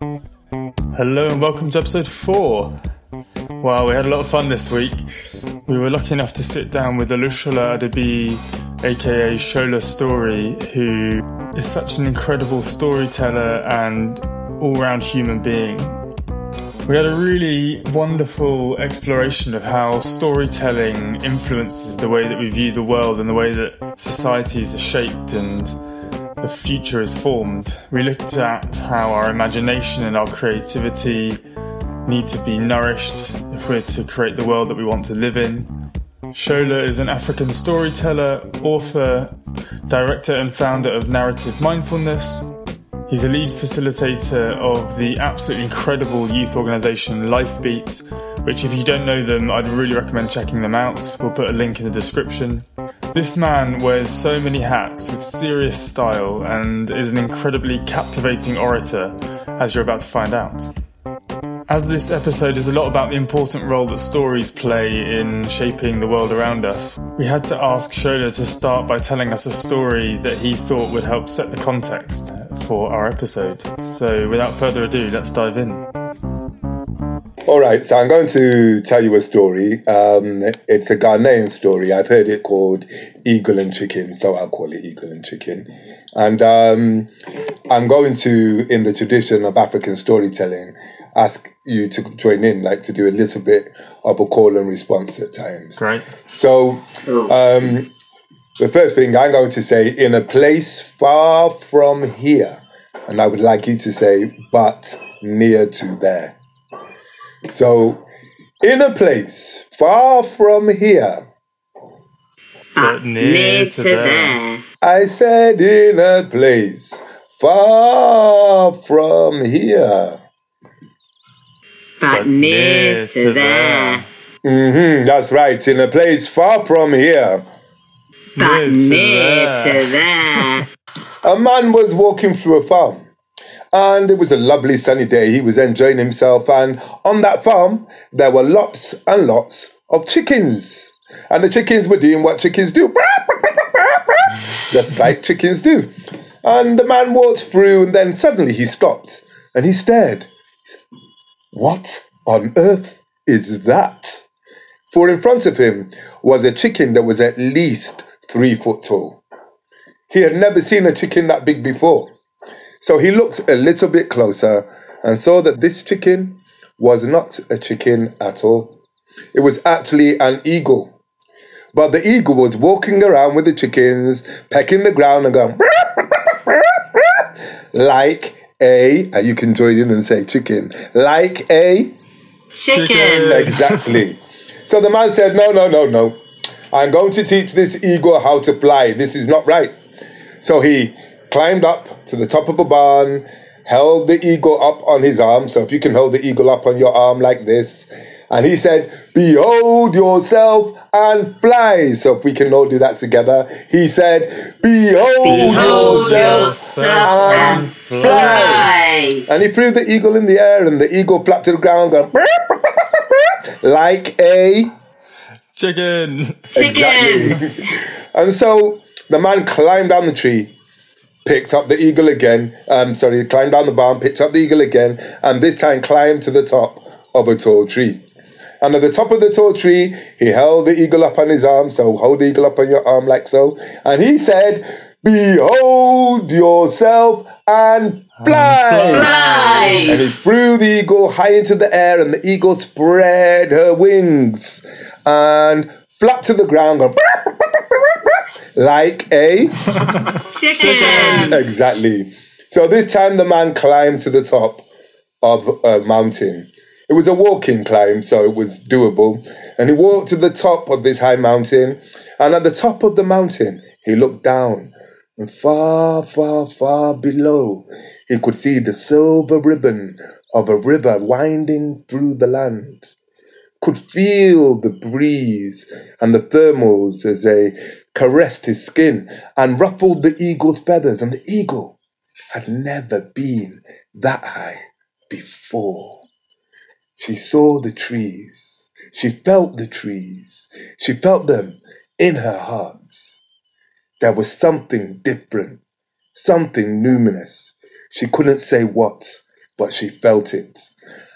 Hello and welcome to episode 4. Wow, we had a lot of fun this week. We were lucky enough to sit down with Alushala Adebi, aka Shola Story, who is such an incredible storyteller and all-round human being. We had a really wonderful exploration of how storytelling influences the way that we view the world and the way that societies are shaped and the future is formed. We looked at how our imagination and our creativity need to be nourished if we're to create the world that we want to live in. Shola is an African storyteller, author, director and founder of Narrative Mindfulness. He's a lead facilitator of the absolutely incredible youth organisation Life Beats, which if you don't know them, I'd really recommend checking them out. We'll put a link in the description. This man wears so many hats with serious style and is an incredibly captivating orator, as you're about to find out. As this episode is a lot about the important role that stories play in shaping the world around us, we had to ask Shola to start by telling us a story that he thought would help set the context for our episode. So without further ado, let's dive in. All right, so I'm going to tell you a story. It's a Ghanaian story. I've heard it called Eagle and Chicken, so I'll call it Eagle and Chicken. And I'm going to, in the tradition of African storytelling, ask you to join in, like to do a little bit of a call and response at times. Right. So the first thing I'm going to say, in a place far from here, and I would like you to say, but near to there. So, in a place far from here, but near to there. I said, in a place far from here, but near to there. That's right. In a place far from here, but near to there. A man was walking through a farm. And it was a lovely sunny day. He was enjoying himself. And on that farm, there were lots and lots of chickens. And the chickens were doing what chickens do. Just like chickens do. And the man walked through and then suddenly he stopped and he stared. What on earth is that? For in front of him was a chicken that was at least 3 foot tall. He had never seen a chicken that big before. So he looked a little bit closer and saw that this chicken was not a chicken at all. It was actually an eagle. But the eagle was walking around with the chickens, pecking the ground and going like a, and you can join in and say chicken, like a chicken. Exactly. So the man said, no. I'm going to teach this eagle how to fly. This is not right. So he climbed up to the top of a barn, held the eagle up on his arm. So if you can hold the eagle up on your arm like this. And he said, behold yourself and fly. So if we can all do that together. He said, behold yourself and fly. And he threw the eagle in the air and the eagle flapped to the ground going like a chicken. Exactly. And so the man climbed down the tree. Picked up the eagle again. Climbed down the barn, picked up the eagle again, and this time climbed to the top of a tall tree. And at the top of the tall tree, he held the eagle up on his arm. So hold the eagle up on your arm like so. And he said, behold yourself and fly. And he threw the eagle high into the air, and the eagle spread her wings and flapped to the ground, going like a chicken. Exactly. So this time the man climbed to the top of a mountain. It was a walking climb, so it was doable. And he walked to the top of this high mountain. And at the top of the mountain, he looked down. And far, far, far below, he could see the silver ribbon of a river winding through the land. Could feel the breeze and the thermals as they caressed his skin and ruffled the eagle's feathers. And the eagle had never been that high before. She saw the trees. She felt the trees. She felt them in her heart. There was something different, something numinous. She couldn't say what, but she felt it.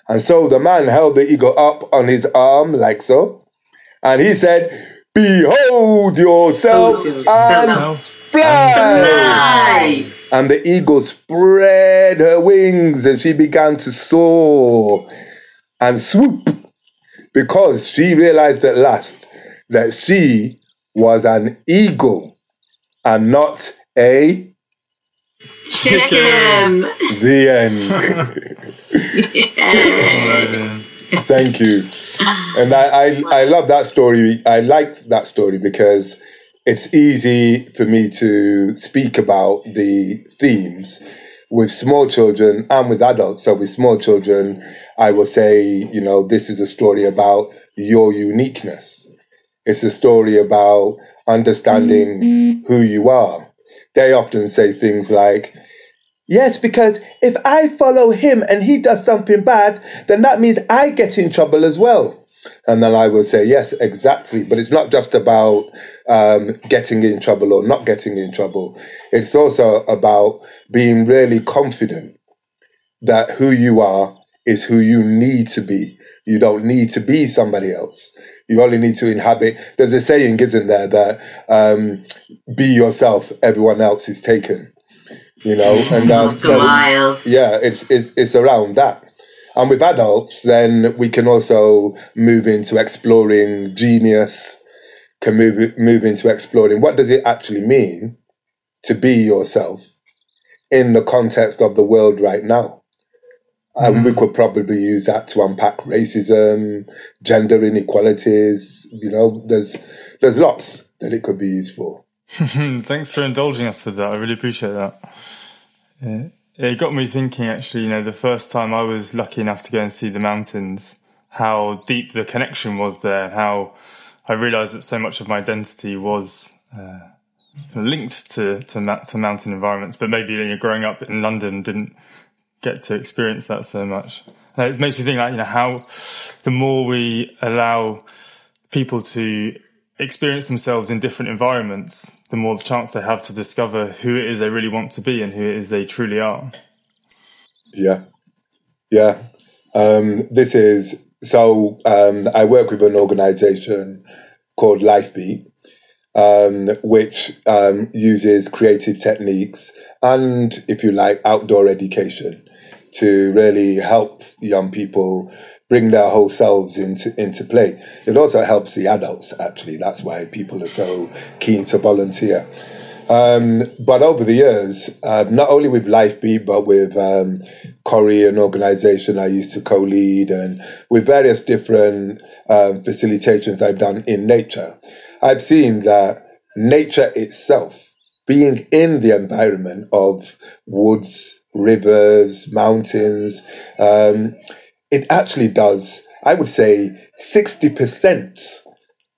And so the man held the eagle up on his arm, like so, and he said, "Behold yourself and fly!" And the eagle spread her wings and she began to soar and swoop, because she realized at last that she was an eagle and not a chicken. The end. Thank you. And I love that story. I like that story because it's easy for me to speak about the themes with small children and with adults. So with small children, I will say, you know, this is a story about your uniqueness. It's a story about understanding who you are. They often say things like, yes, because if I follow him and he does something bad, then that means I get in trouble as well. And then I will say, yes, exactly. But it's not just about getting in trouble or not getting in trouble. It's also about being really confident that who you are is who you need to be. You don't need to be somebody else. You only need to inhabit. There's a saying, isn't there, that be yourself, everyone else is taken. You know, and so, yeah, it's around that. And with adults, then we can also move into exploring genius, can move into exploring what does it actually mean to be yourself in the context of the world right now. And we could probably use that to unpack racism, gender inequalities. You know, there's lots that it could be used for. Thanks for indulging us with that. I really appreciate that. Yeah. It got me thinking, actually, you know, the first time I was lucky enough to go and see the mountains, how deep the connection was there, how I realised that so much of my identity was linked to mountain environments, but maybe you know, growing up in London didn't get to experience that so much. And it makes me think, like, you know, how the more we allow people to experience themselves in different environments, the more the chance they have to discover who it is they really want to be and who it is they truly are. Yeah. This is, so I work with an organisation called Life Beats, which uses creative techniques and, if you like, outdoor education to really help young people bring their whole selves into play. It also helps the adults, actually. That's why people are so keen to volunteer. But over the years, not only with LifeBeat, but with Corrie, an organisation I used to co-lead, and with various different facilitations I've done in nature, I've seen that nature itself, being in the environment of woods, rivers, mountains, it actually does, I would say, 60%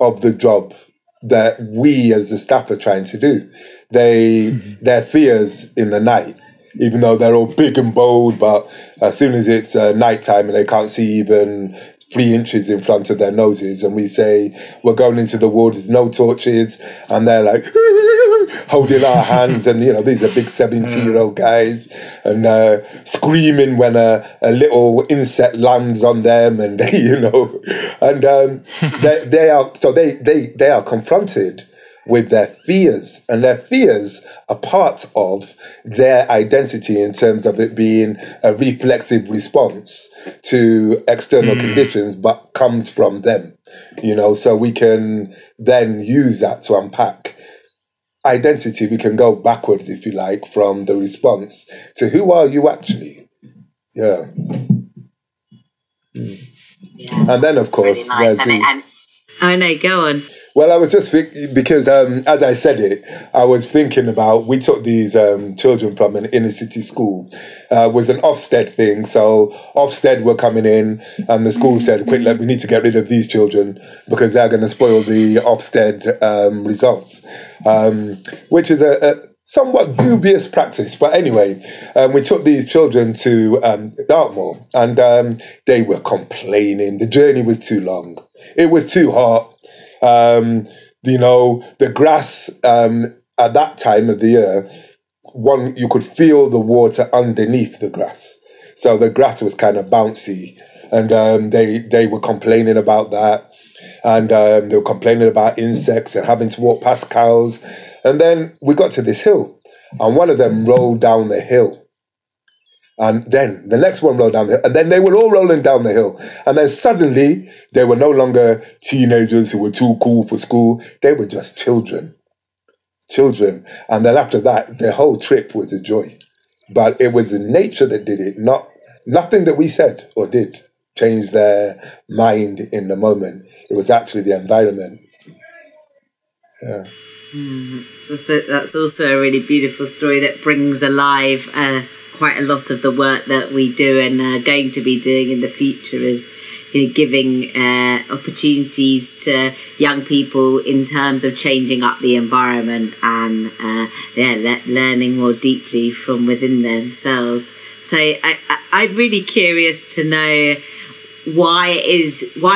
of the job that we as the staff are trying to do. Their fears in the night, even though they're all big and bold, but as soon as it's nighttime and they can't see even 3 inches in front of their noses, and we say, we're going into the woods, no torches, and they're like, holding our hands, and you know, these are big 70-year-old guys, and screaming when a little insect lands on them, and they, you know, and they are confronted with their fears, and their fears are part of their identity in terms of it being a reflexive response to external conditions, but comes from them, you know. So we can then use that to unpack identity. We can go backwards, if you like, from the response to who are you actually. And then, of course, nice. Go on. Well, I was just thinking, because as I said it, I was thinking about, we took these children from an inner city school. It was an Ofsted thing. So Ofsted were coming in, and the school said, quick, we need to get rid of these children because they're going to spoil the Ofsted results, which is a somewhat dubious practice. But anyway, we took these children to Dartmoor, and they were complaining. The journey was too long. It was too hot. You know, the grass at that time of the year, you could feel the water underneath the grass. So the grass was kind of bouncy, and they were complaining about that, and they were complaining about insects and having to walk past cows. And then we got to this hill, and one of them rolled down the hill. And then the next one rolled down the hill, and then they were all rolling down the hill. And then suddenly they were no longer teenagers who were too cool for school. They were just children. And then after that, the whole trip was a joy. But it was nature that did it, nothing that we said or did changed their mind in the moment. It was actually the environment. Yeah. That's also a really beautiful story that brings alive quite a lot of the work that we do and are going to be doing in the future is, you know, giving opportunities to young people in terms of changing up the environment and learning more deeply from within themselves. So I'm really curious to know why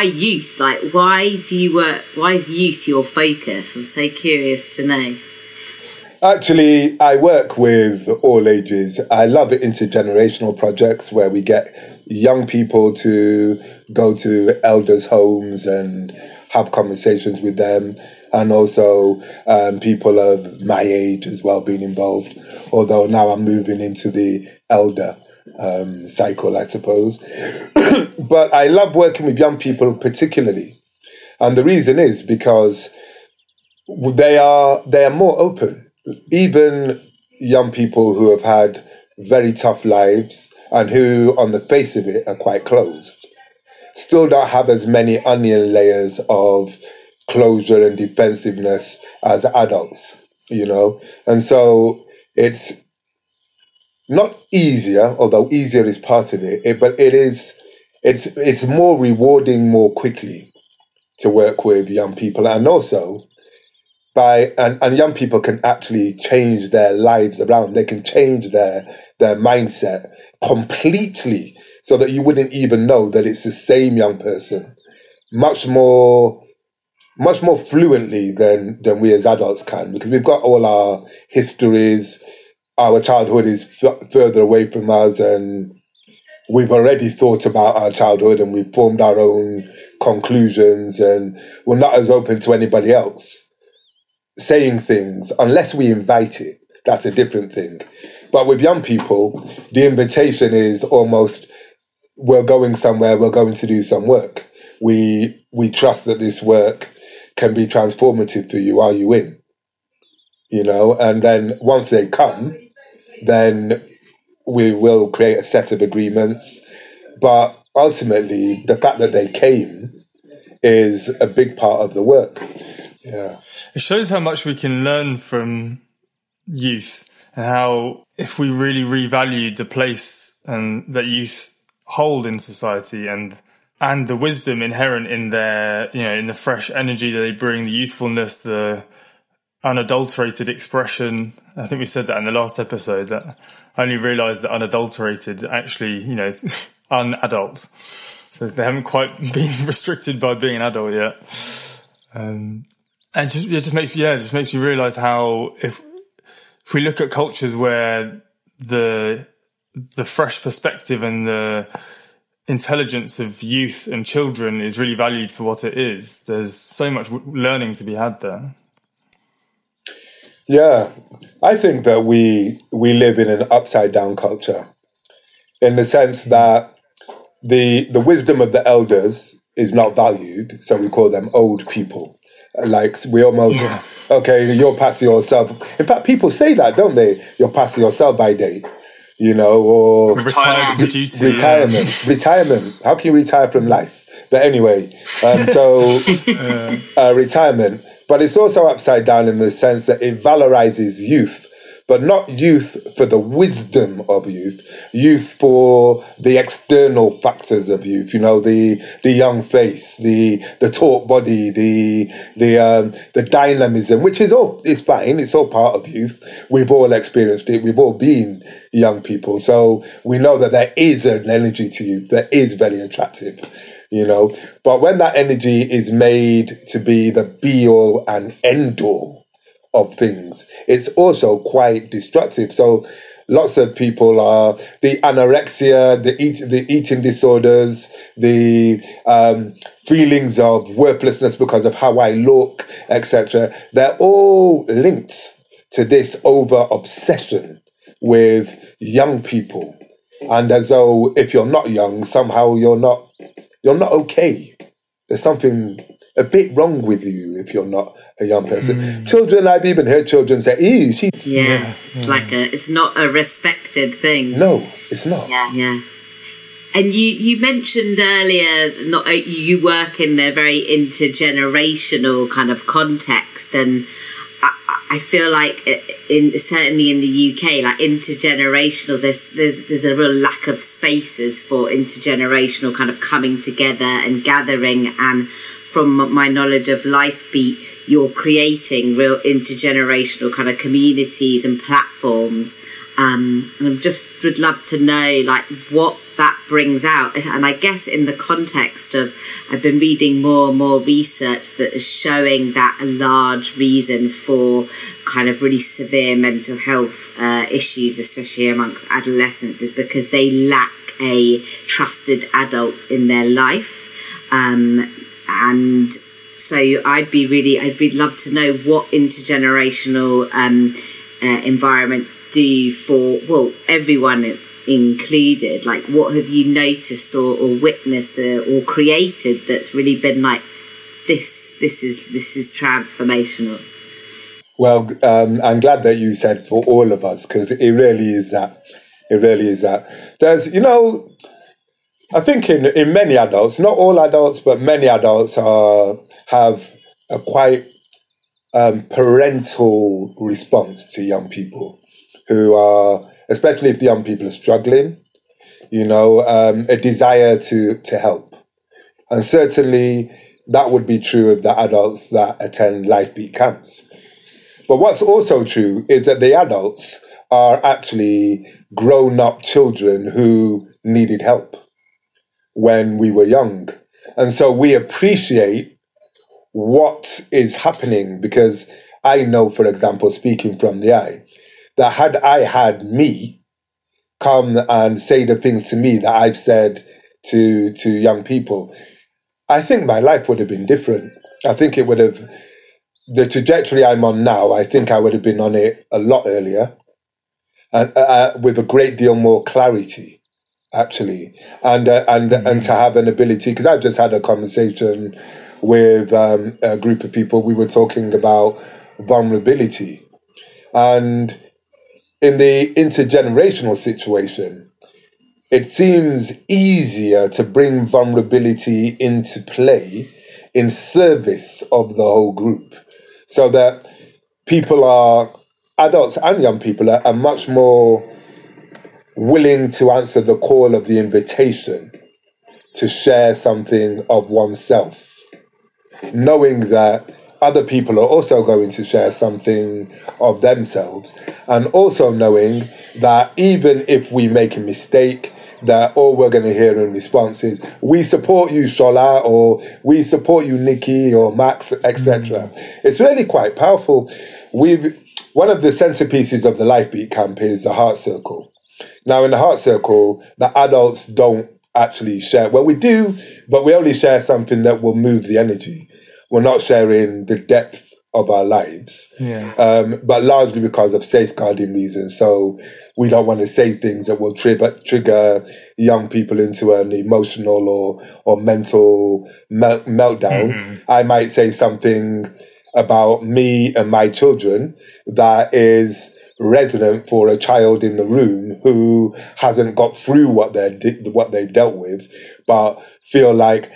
youth? Like, why is youth your focus? I'm so curious to know. Actually, I work with all ages. I love intergenerational projects where we get young people to go to elders' homes and have conversations with them, and also people of my age as well being involved, although now I'm moving into the elder cycle, I suppose. But I love working with young people particularly. And the reason is because they are more open. Even young people who have had very tough lives and who, on the face of it, are quite closed, still don't have as many onion layers of closure and defensiveness as adults, you know. And so it's not easier, although easier is part of it, but it's more rewarding more quickly to work with young people. And also, And young people can actually change their lives around. They can change their mindset completely so that you wouldn't even know that it's the same young person, much more fluently than we as adults can, because we've got all our histories, our childhood is further away from us, and we've already thought about our childhood and we've formed our own conclusions, and we're not as open to anybody else saying things unless we invite it. That's a different thing. But with young people, the invitation is almost, we're going somewhere, we're going to do some work. We trust that this work can be transformative for you. Are you in? You know, and then once they come, then we will create a set of agreements. But ultimately, the fact that they came is a big part of the work. Yeah. It shows how much we can learn from youth, and how if we really revalued the place and that youth hold in society, and the wisdom inherent in their, you know, in the fresh energy that they bring, the youthfulness, the unadulterated expression. I think we said that in the last episode, that I only realised that unadulterated actually, you know, is unadult. So they haven't quite been restricted by being an adult yet. And it just makes you realise how if we look at cultures where the fresh perspective and the intelligence of youth and children is really valued for what it is, there's so much learning to be had there. Yeah, I think that we live in an upside down culture, in the sense that the wisdom of the elders is not valued, so we call them old people. Like, we almost, yeah. Okay, you're past yourself. In fact, people say that, don't they? You're past yourself by date, you know, or retirement. How can you retire from life? But anyway, retirement. But it's also upside down in the sense that it valorizes youth, but not youth for the wisdom of youth for the external factors of youth, you know, the young face, the taut body, the dynamism, which is all, it's fine, it's all part of youth. We've all experienced it, we've all been young people, so we know that there is an energy to youth that is very attractive, you know. But when that energy is made to be the be-all and end-all of things, it's also quite destructive. So lots of people are the anorexia, the eating disorders, the feelings of worthlessness because of how I look, etc. They're all linked to this over obsession with young people, and as though if you're not young, somehow you're not okay. There's something a bit wrong with you if you're not a young person. Mm. Children, I've even heard children say, "Ew, she." Yeah, it's like it's not a respected thing. No, it's not. Yeah, yeah. And you mentioned earlier, you work in a very intergenerational kind of context, and I feel like certainly in the UK, like intergenerational, there's a real lack of spaces for intergenerational kind of coming together and gathering. And from my knowledge of Life Beat, you're creating real intergenerational kind of communities and platforms. And I just would love to know, like, what that brings out. And I guess in the context of, I've been reading more and more research that is showing that a large reason for kind of really severe mental health issues, especially amongst adolescents, is because they lack a trusted adult in their life. And so I'd love to know what intergenerational environments do for, well, everyone included. Like, what have you noticed or witnessed or created that's really been like, this is transformational? Well, I'm glad that you said for all of us, because it really is that. It really is that. There's, I think in many adults, not all adults, but many adults have a quite parental response to young people who are, especially if the young people are struggling, a desire to help. And certainly that would be true of the adults that attend Life Beat camps. But what's also true is that the adults are actually grown-up children who needed help when we were young. And so we appreciate what is happening, because I know, for example, speaking from the eye, that had I had me come and say the things to me that I've said to young people, I think my life would have been different. I think it would have, the trajectory I'm on now, I think I would have been on it a lot earlier and with a great deal more clarity, actually, and to have an ability, because I've just had a conversation with a group of people. We were talking about vulnerability. And in the intergenerational situation, it seems easier to bring vulnerability into play in service of the whole group, so that adults and young people are much more willing to answer the call of the invitation to share something of oneself, knowing that other people are also going to share something of themselves, and also knowing that even if we make a mistake, that all we're going to hear in response is, "We support you, Shola," or "We support you, Nikki," or "Max," etc. It's really quite powerful. One of the centerpieces of the Life Beat camp is the heart circle. Now, in the heart circle, the adults don't actually share. Well, we do, but we only share something that will move the energy. We're not sharing the depth of our lives, but largely because of safeguarding reasons. So we don't want to say things that will trigger young people into an emotional or mental meltdown. Mm-hmm. I might say something about me and my children that is resonant for a child in the room who hasn't got through what they've dealt with, but feel like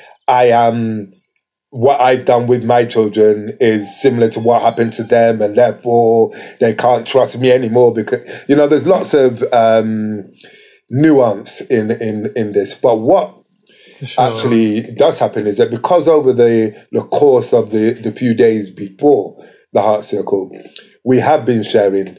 what I've done with my children is similar to what happened to them, and therefore they can't trust me anymore, because, there's lots of nuance in this. But what actually does happen is that because over the course of the few days before the heart circle, we've been sharing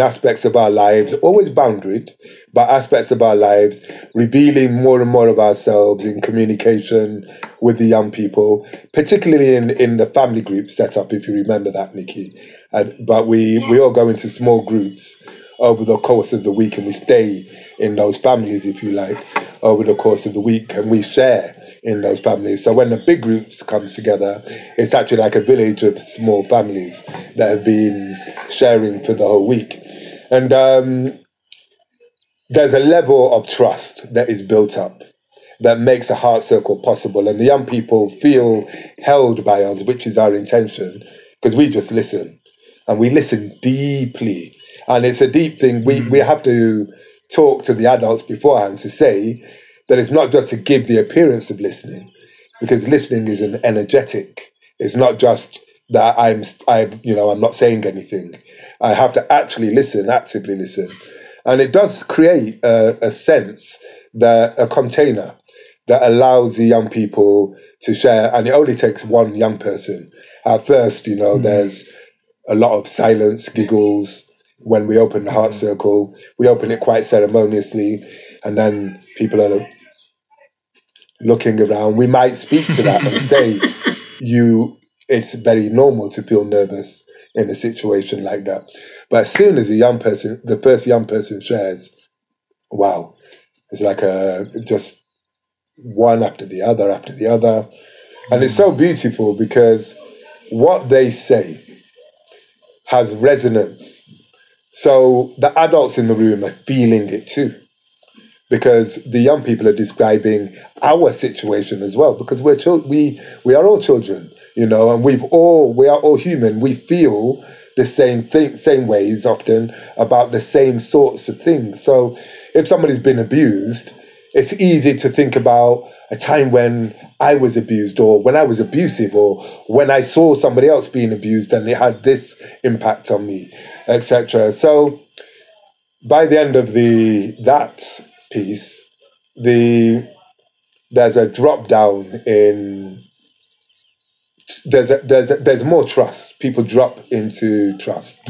aspects of our lives, always boundaried, but aspects of our lives, revealing more and more of ourselves in communication with the young people, particularly in the family group setup, if you remember that, Nikki. But we all go into small groups over the course of the week, and we stay in those families, if you like, over the course of the week, and we share in those families. So when the big groups come together, it's actually like a village of small families that have been sharing for the whole week. And there's a level of trust that is built up that makes a heart circle possible. And the young people feel held by us, which is our intention, because we just listen. And we listen deeply. And it's a deep thing. We have to talk to the adults beforehand to say that it's not just to give the appearance of listening, because listening is an energetic. It's not just that I'm not saying anything. I have to actually listen, actively listen. And it does create a sense, that a container that allows the young people to share. And it only takes one young person. At first, there's a lot of silence, giggles. When we open the heart circle, we open it quite ceremoniously, and then people are looking around. We might speak to that and say, it's very normal to feel nervous in a situation like that. But as soon as the first young person shares, wow, it's like just one after the other. And it's so beautiful because what they say has resonance. So the adults in the room are feeling it too, because the young people are describing our situation as well, because we are all children, and we are all human. We feel the same ways often about the same sorts of things. So if somebody's been abused, it's easy to think about a time when I was abused, or when I was abusive, or when I saw somebody else being abused and it had this impact on me, etc. So by the end of that piece, there's a drop down in there's more trust. People drop into trust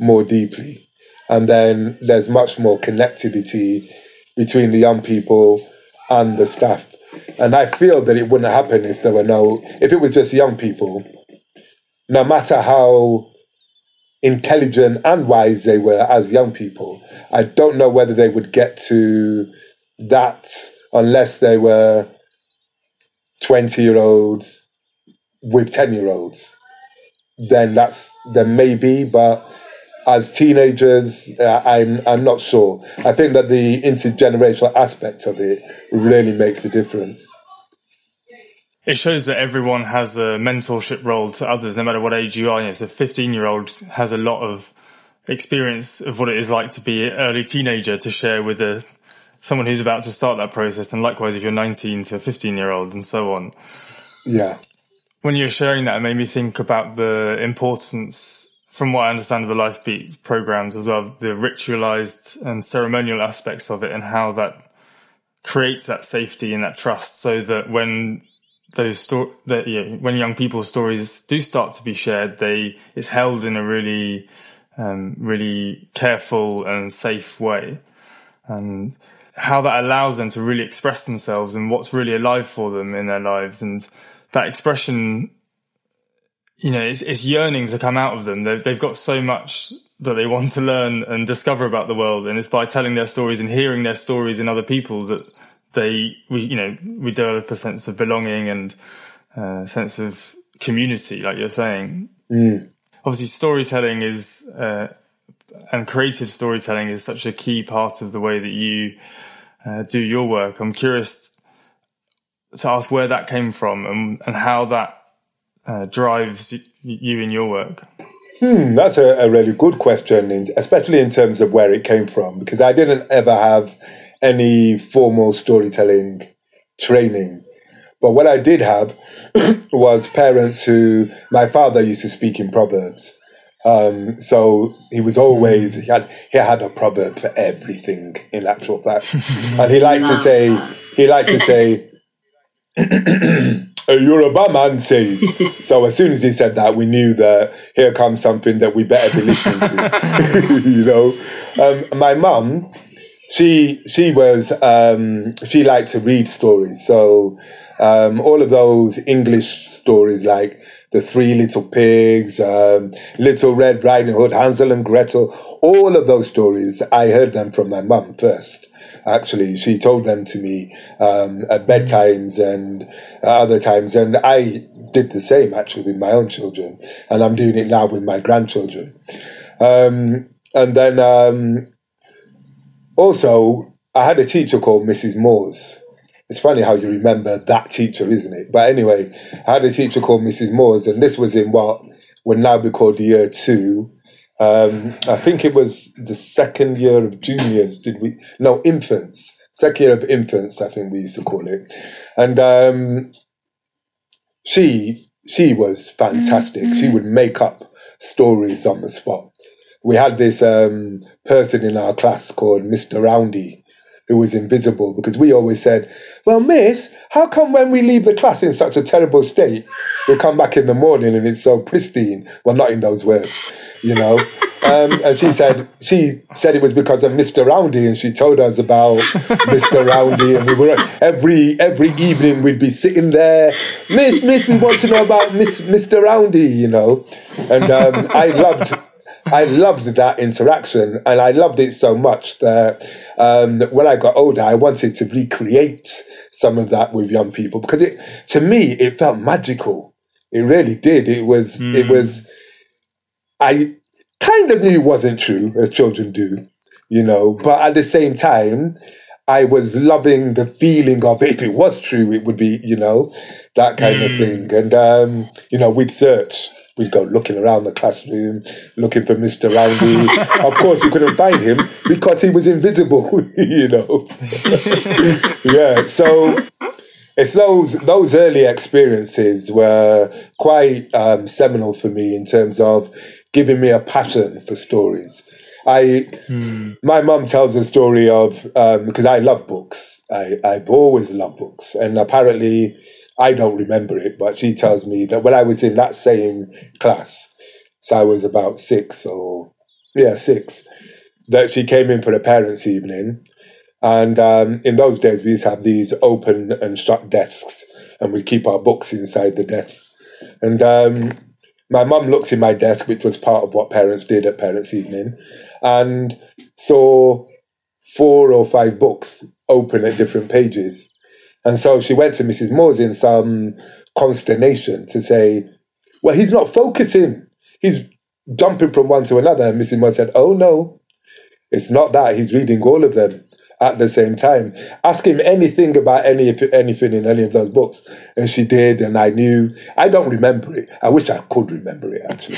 more deeply, and then there's much more connectivity between the young people and the staff. And I feel that it wouldn't happen if it was just young people. No matter how intelligent and wise they were as young people, I don't know whether they would get to that unless they were 20-year-olds with 10-year-olds. Then maybe, but as teenagers, I'm not sure. I think that the intergenerational aspect of it really makes a difference. It shows that everyone has a mentorship role to others, no matter what age you are. So a 15-year-old has a lot of experience of what it is like to be an early teenager to share with someone who's about to start that process. And likewise, if you're 19 to a 15-year-old and so on. Yeah. When you're sharing that, it made me think about the importance, from what I understand of the Life Beats programs as well, the ritualized and ceremonial aspects of it, and how that creates that safety and that trust, so that when when young people's stories do start to be shared, it's held in a really, really careful and safe way, and how that allows them to really express themselves and what's really alive for them in their lives, and that expression. It's yearning to come out of them. They've got so much that they want to learn and discover about the world, and it's by telling their stories and hearing their stories in other people's that we develop a sense of belonging and a sense of community, like you're saying. Mm. Obviously, storytelling is and creative storytelling is such a key part of the way that you do your work. I'm curious to ask where that came from and how that drives you in your work? That's a really good question, especially in terms of where it came from, because I didn't ever have any formal storytelling training. But what I did have was parents my father used to speak in proverbs. So he had a proverb for everything, in actual fact. And he liked to say, a Yoruba man says. So as soon as he said that, we knew that here comes something that we better be listening to. My mum She liked to read stories. So all of those English stories like The Three Little Pigs, Little Red Riding Hood, Hansel and Gretel, all of those stories, I heard them from my mum first. Actually, she told them to me at bedtimes and other times. And I did the same, actually, with my own children. And I'm doing it now with my grandchildren. And then also, I had a teacher called Mrs. Moores. It's funny how you remember that teacher, isn't it? But anyway, I had a teacher called Mrs. Moores, and this was in what would now be called year 2. I think it was the second year of juniors, infants. Second year of infants, I think we used to call it. And she was fantastic. She would make up stories on the spot. We had this person in our class called Mr. Roundy, who was invisible, because we always said, well, miss, how come when we leave the class in such a terrible state, we come back in the morning and it's so pristine? Well, not in those words, you know. And she said it was because of Mr. Roundy, and she told us about Mr. Roundy, and we were every evening we'd be sitting there, miss, we want to know about Mr. Roundy, you know. And I loved that interaction, and I loved it so much that when I got older, I wanted to recreate some of that with young people, because to me, it felt magical. It really did. It was. I kind of knew it wasn't true, as children do, you know, but at the same time, I was loving the feeling of it. If it was true, it would be, you know, that kind of thing. And, you know, we'd search. We'd go looking around the classroom, looking for Mr. Roundy. Of course, we couldn't find him because he was invisible, you know. Yeah, so it's those early experiences were quite seminal for me in terms of giving me a passion for stories. My mum tells a story of, because I love books. I've always loved books. And apparently, I don't remember it, but she tells me that when I was in that same class, so I was about six, that she came in for a parents' evening. And in those days, we used to have these open and shut desks, and we'd keep our books inside the desks. And my mum looked in my desk, which was part of what parents did at parents' evening, and saw 4 or 5 books open at different pages. And so she went to Mrs. Moores in some consternation to say, well, he's not focusing. He's jumping from one to another. And Mrs. Moores said, oh, no, it's not that. He's reading all of them at the same time. Ask him anything about anything in any of those books. And she did, and I knew. I don't remember it. I wish I could remember it, actually.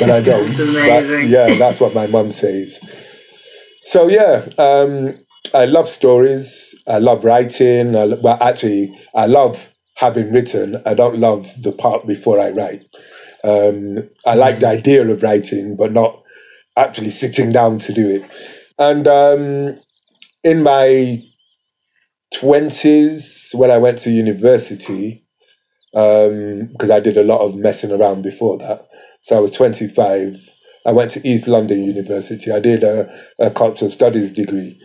But I don't. That's amazing. But, yeah, that's what my mum says. So, yeah, I love stories. I love writing. I love having written. I don't love the part before I write. I like the idea of writing, but not actually sitting down to do it. And in my 20s, when I went to university, because I did a lot of messing around before that, so I was 25, I went to East London University. I did a cultural studies degree.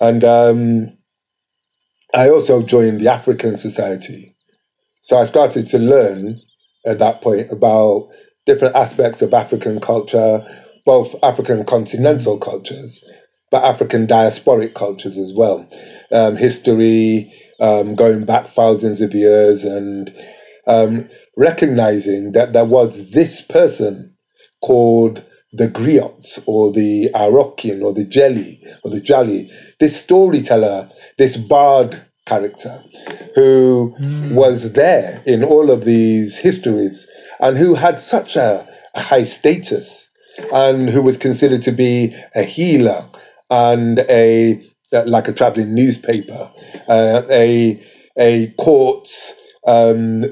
And I also joined the African Society. So I started to learn at that point about different aspects of African culture, both African continental cultures, but African diasporic cultures as well. History, going back thousands of years, and recognizing that there was this person called the griot, or the Arokin, or the Jali, this storyteller, this bard character who was there in all of these histories, and who had such a high status, and who was considered to be a healer and a traveling newspaper, a court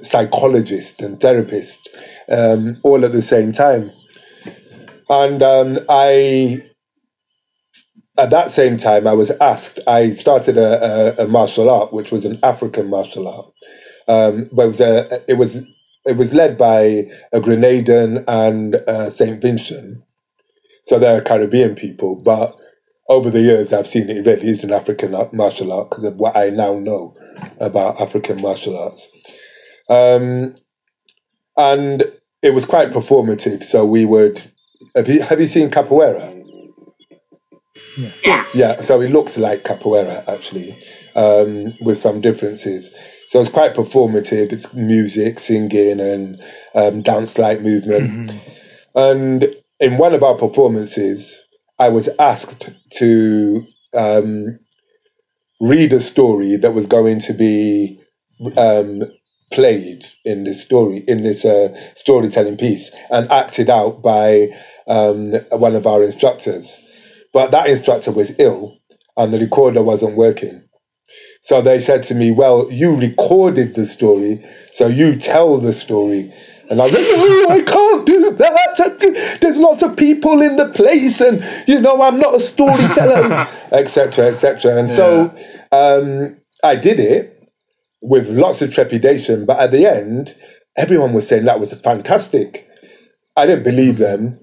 psychologist and therapist, all at the same time. And at that same time, I was asked, I started a martial art, which was an African martial art. But it was led by a Grenadian and St. Vincent. So they're Caribbean people, but over the years, I've seen it really is an African martial art because of what I now know about African martial arts. And it was quite performative. So we would, have you seen capoeira? Yeah. Yeah, so it looks like capoeira, actually, with some differences. So it's quite performative. It's music, singing, and dance-like movement. Mm-hmm. And in one of our performances, I was asked to read a story that was going to be played in this story, in this storytelling piece, and acted out by one of our instructors. But that instructor was ill and the recorder wasn't working. So they said to me, well, you recorded the story, so you tell the story. And I was like, oh, I can't do that. There's lots of people in the place and, you know, I'm not a storyteller, etc., etc. And so I did it with lots of trepidation. But at the end, everyone was saying that was fantastic. I didn't believe them,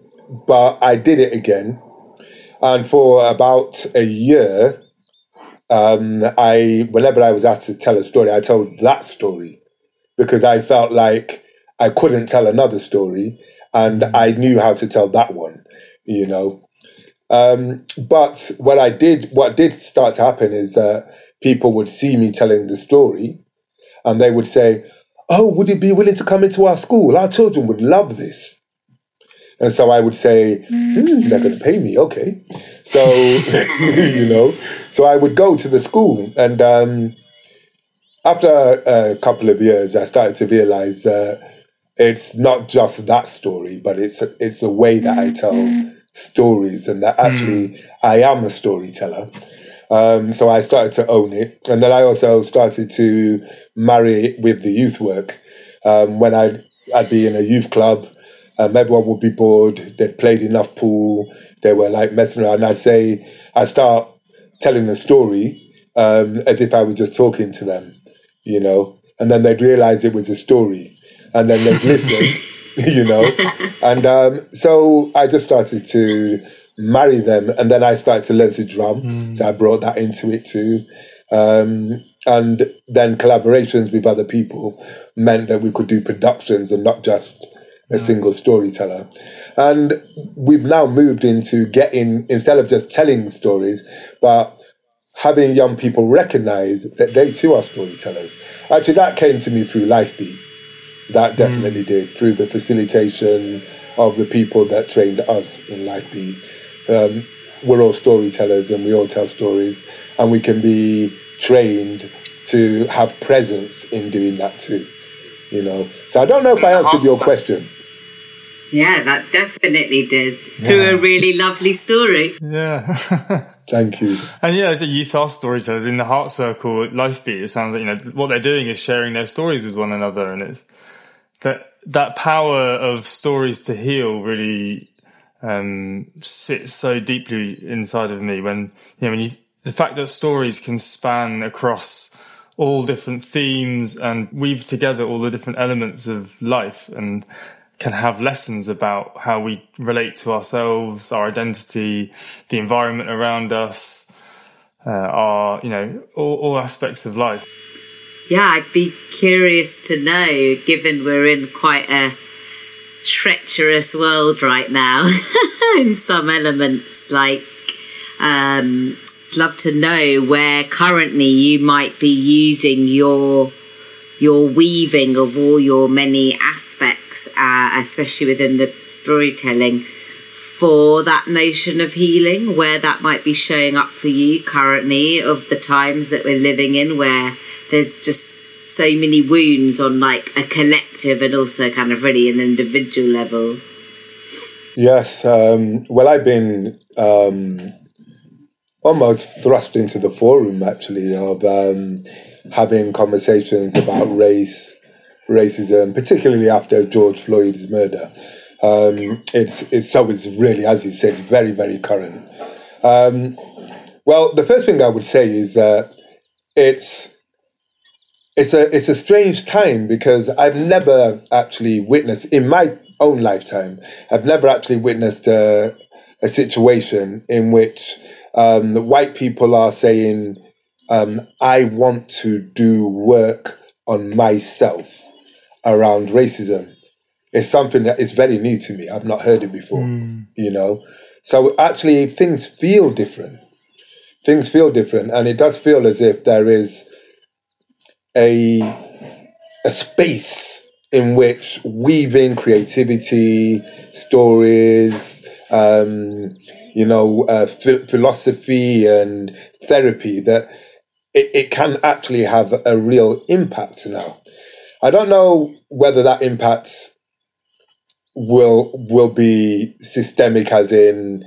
but I did it again. And for about a year, whenever I was asked to tell a story, I told that story because I felt like I couldn't tell another story and I knew how to tell that one, you know. But what did start to happen is that people would see me telling the story and they would say, oh, would you be willing to come into our school? Our children would love this. And so I would say, they're going to pay me, okay. So, you know, so I would go to the school. And after a couple of years, I started to realize it's not just that story, but it's the way that I tell stories and that actually I am a storyteller. So I started to own it. And then I also started to marry it with the youth work. When I'd be in a youth club, everyone would be bored. They'd played enough pool. They were like messing around. I'd say, I start telling the story as if I was just talking to them, you know, and then they'd realize it was a story and then they'd listen, you know. And so I just started to marry them. And then I started to learn to drum. So I brought that into it too. And then collaborations with other people meant that we could do productions and not just a single storyteller. And we've now moved into getting, instead of just telling stories, but having young people recognize that they too are storytellers. Actually, that came to me through Life Beat. That definitely did, through the facilitation of the people that trained us in Life Beat. We're all storytellers and we all tell stories, and we can be trained to have presence in doing that too, you know. So I don't know if I answered your question. Yeah, that definitely did. Yeah. Through a really lovely story. Yeah. Thank you. And yeah, as a youth art storytellers in the Heart Circle Life Beat, it sounds like, you know, what they're doing is sharing their stories with one another, and it's that power of stories to heal really sits so deeply inside of me. When you know, the fact that stories can span across all different themes and weave together all the different elements of life and can have lessons about how we relate to ourselves, our identity, the environment around us, our, you know, all aspects of life. Yeah, I'd be curious to know, given we're in quite a treacherous world right now in some elements, like, love to know where currently you might be using your weaving of all your many aspects, especially within the storytelling, for that notion of healing, where that might be showing up for you currently, of the times that we're living in where there's just so many wounds on like a collective and also kind of really an individual level. Yes, well, I've been almost thrust into the forum, actually, of having conversations about race, racism, particularly after George Floyd's murder. It's really, as you said, very, very current. Well, the first thing I would say is that it's a strange time, because I've never actually witnessed in my own lifetime, I've never actually witnessed a situation in which the white people are saying, I want to do work on myself around racism. It's something that is very new to me. I've not heard it before, you know. So actually things feel different. Things feel different, and it does feel as if there is a space in which weaving creativity, stories, philosophy and therapy, that it can actually have a real impact now. I don't know whether that impact will be systemic, as in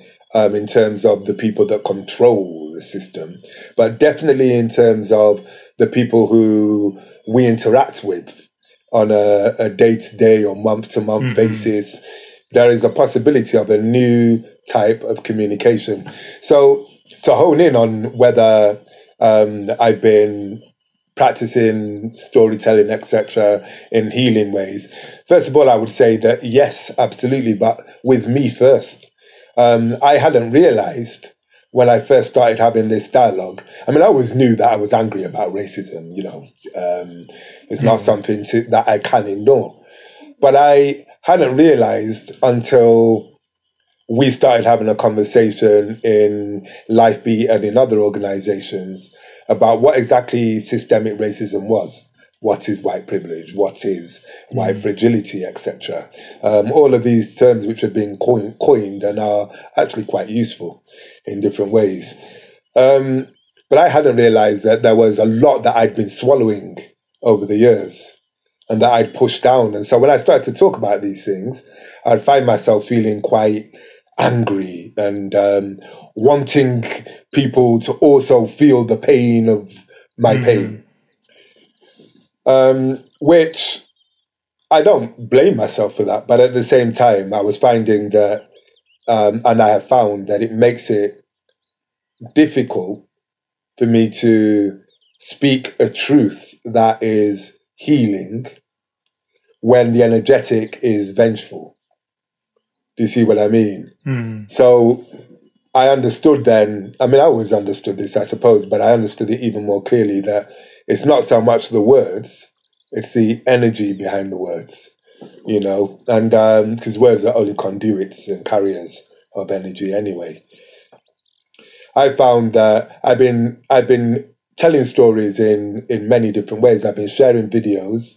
terms of the people that control the system, but definitely in terms of the people who we interact with on a day-to-day or month-to-month basis. There is a possibility of a new type of communication. So to hone in on whether I've been practicing storytelling, etc., in healing ways, first of all, I would say that yes, absolutely, but with me first. I hadn't realized when I first started having this dialogue. I mean, I always knew that I was angry about racism, you know. It's not something that I can ignore. But I hadn't realized until we started having a conversation in Life Beat and in other organizations about what exactly systemic racism was. What is white privilege? What is white fragility, etc.? All of these terms which have been coined and are actually quite useful in different ways. But I hadn't realized that there was a lot that I'd been swallowing over the years and that I'd pushed down. And so when I started to talk about these things, I'd find myself feeling quite angry and wanting people to also feel the pain of my pain. Which I don't blame myself for that, but at the same time, I was finding that, and I have found that it makes it difficult for me to speak a truth that is healing when the energetic is vengeful. Do you see what I mean? So I understood then, I mean, I always understood this, I suppose, but I understood it even more clearly that it's not so much the words, it's the energy behind the words, you know, and because words are only conduits and carriers of energy anyway. I found that I've been telling stories in many different ways. I've been sharing videos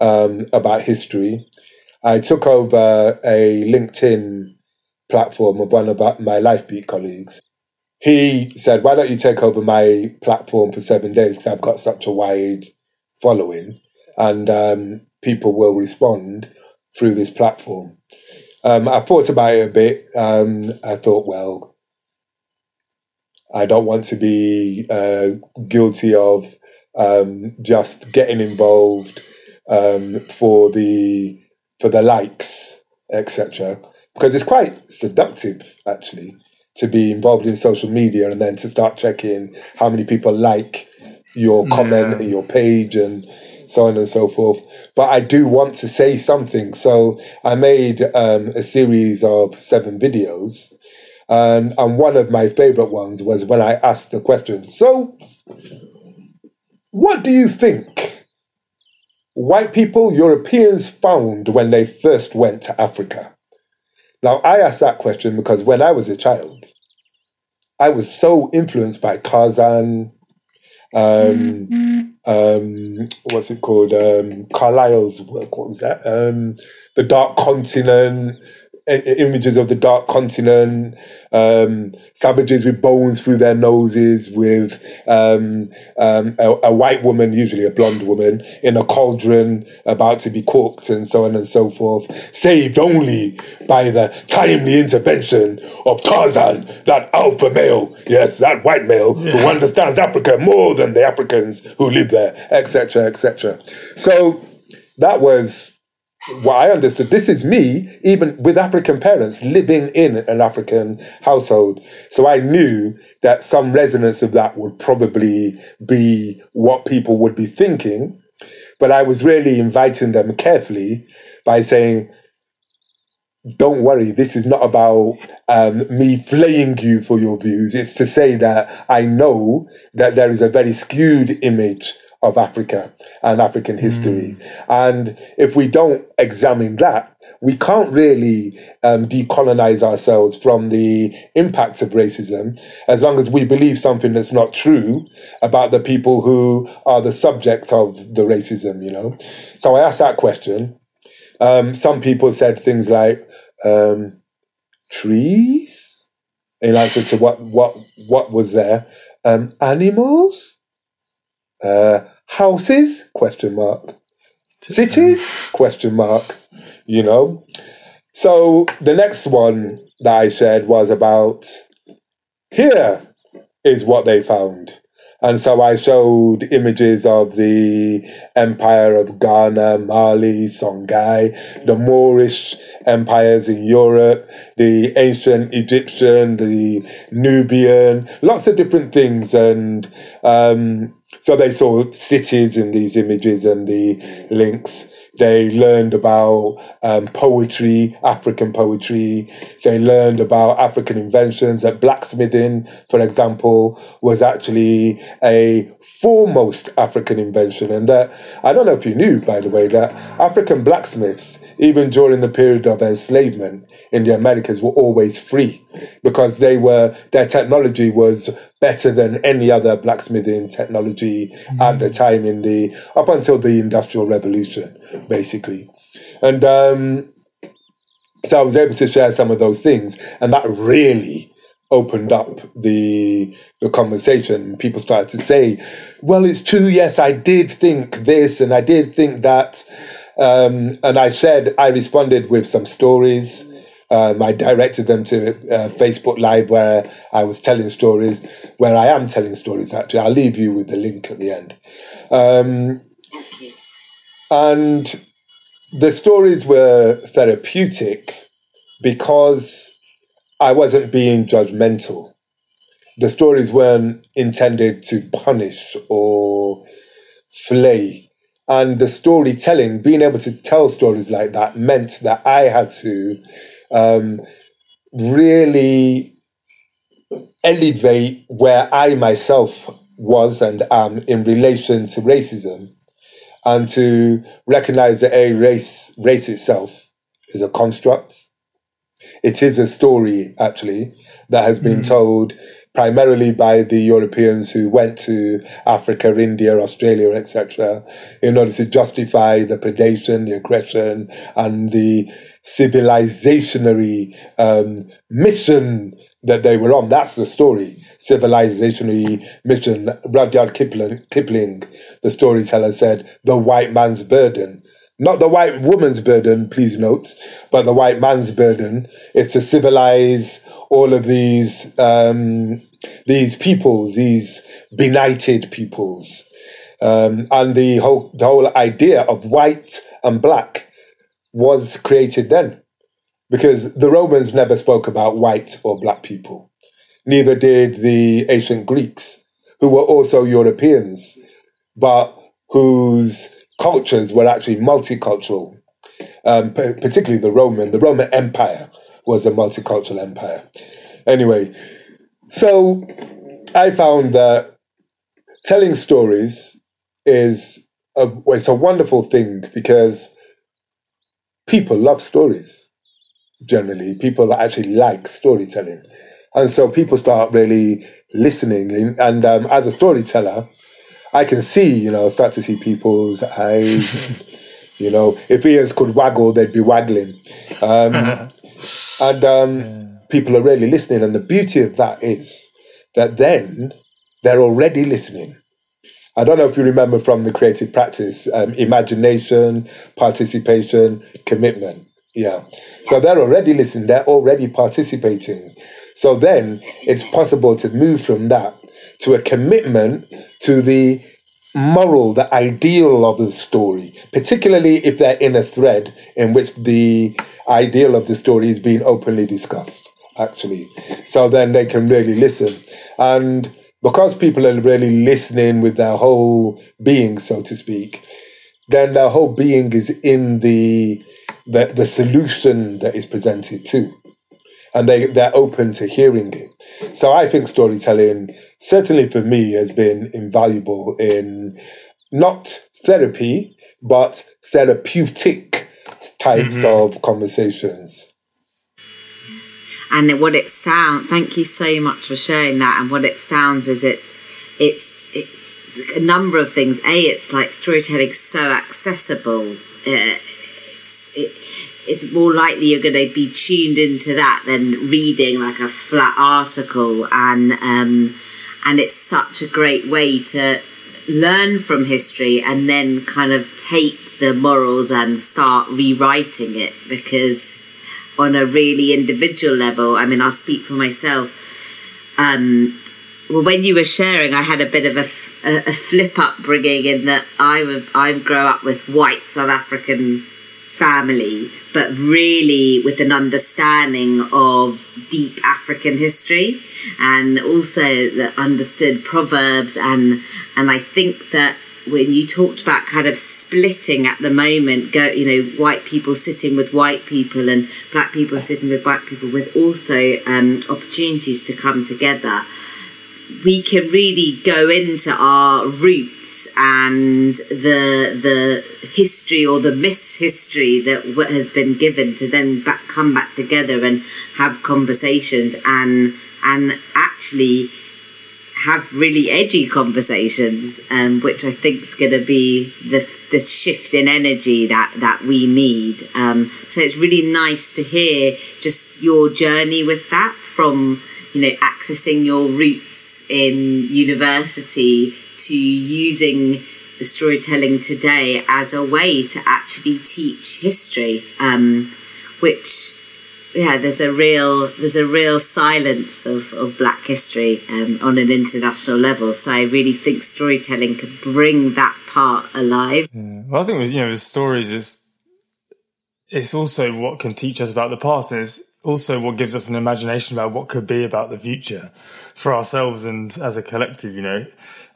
about history. I took over a LinkedIn platform of one of my LifeBeat colleagues. He said, why don't you take over my platform for 7 days, because I've got such a wide following and people will respond through this platform. I thought about it a bit. I thought, well, I don't want to be guilty of just getting involved for the likes, etc., because it's quite seductive, actually, to be involved in social media and then to start checking how many people like your comment and your page and so on and so forth. But I do want to say something. So I made a series of 7 videos. And one of my favorite ones was when I asked the question, so what do you think white people, Europeans found when they first went to Africa? Now, I asked that question because when I was a child, I was so influenced by Tarzan, what's it called? Carlyle's work, what was that? The Dark Continent, images of the Dark Continent, savages with bones through their noses, with a white woman, usually a blonde woman, in a cauldron about to be cooked, and so on and so forth, saved only by the timely intervention of Tarzan, that alpha male, yes, that white male, who understands Africa more than the Africans who live there, etc., etc. So that was what I understood. This is me, even with African parents, living in an African household. So I knew that some resonance of that would probably be what people would be thinking. But I was really inviting them carefully by saying, don't worry, this is not about me flaying you for your views. It's to say that I know that there is a very skewed image of Africa and African history. And if we don't examine that, we can't really decolonize ourselves from the impacts of racism, as long as we believe something that's not true about the people who are the subjects of the racism, you know. So I asked that question. Some people said things like trees in answer to what was there, animals, houses, $? Cities, ? You know. So the next one that I shared was about here is what they found. And so I showed images of the Empire of Ghana, Mali, Songhai, the Moorish empires in Europe, the ancient Egyptian, the Nubian, lots of different things. And so they saw cities in these images and the links. They learned about poetry, African poetry. They learned about African inventions, that blacksmithing, for example, was actually a foremost African invention. And that, I don't know if you knew, by the way, that African blacksmiths, even during the period of enslavement in the Americas, were always free because they were, their technology was better than any other blacksmithing technology at the time, in the up until the Industrial Revolution, basically. And so I was able to share some of those things, and that really opened up the conversation. People started to say, well, it's true, yes, I did think this and I did think that. And I responded with some stories. I directed them to Facebook Live where I was telling stories, where I am telling stories, actually. I'll leave you with the link at the end. And the stories were therapeutic because I wasn't being judgmental. The stories weren't intended to punish or flay. And the storytelling, being able to tell stories like that, meant that I had to really elevate where I myself was and am in relation to racism, and to recognize that race itself is a construct. It is a story, actually, that has been told primarily by the Europeans who went to Africa, India, Australia, etc., in order to justify the predation, the aggression, and the civilizationary mission that they were on. That's the story, civilizationary mission. Rudyard Kipling, the storyteller, said, the white man's burden. Not the white woman's burden, please note, but the white man's burden is to civilize all of these peoples, these benighted peoples. And the whole idea of white and black was created then, because the Romans never spoke about white or black people. Neither did the ancient Greeks, who were also Europeans, but whose cultures were actually multicultural, particularly the Roman Empire was a multicultural empire. Anyway, so I found that telling stories it's a wonderful thing, because people love stories. Generally, people actually like storytelling. And so people start really listening. And as a storyteller, I can see, start to see people's eyes. If ears could waggle, they'd be waggling. People are really listening. And the beauty of that is that then they're already listening. I don't know if you remember from the creative practice, imagination, participation, commitment. Yeah. So they're already listening. They're already participating. So then it's possible to move from that to a commitment to the moral, the ideal of the story, particularly if they're in a thread in which the ideal of the story is being openly discussed, actually. So then they can really listen. And because people are really listening with their whole being, so to speak, then their whole being is in the the solution that is presented to, and they're open to hearing it. So I think storytelling, certainly for me, has been invaluable in not therapy, but therapeutic types of conversations. And what it sounds, thank you so much for sharing that. And what it sounds is it's a number of things. A, it's like storytelling so accessible. It's more likely you're going to be tuned into that than reading like a flat article. And it's such a great way to learn from history and then kind of take the morals and start rewriting it, because on a really individual level, I mean, I'll speak for myself. Well, when you were sharing, I had a bit of a flip upbringing in that I grew up with white South African family, but really with an understanding of deep African history, and also that understood proverbs. And I think that when you talked about kind of splitting at the moment, white people sitting with white people and black people sitting with black people, with also opportunities to come together, we can really go into our roots and the history or the mishistory that has been given to then come back together and have conversations and actually have really edgy conversations, which I think is going to be the shift in energy that we need. So it's really nice to hear just your journey with that, from accessing your roots in university to using the storytelling today as a way to actually teach history, which. Yeah, there's a real silence of Black history on an international level. So I really think storytelling can bring that part alive. Yeah. Well, I think with with stories, it's also what can teach us about the past, and it's also what gives us an imagination about what could be about the future for ourselves and as a collective. I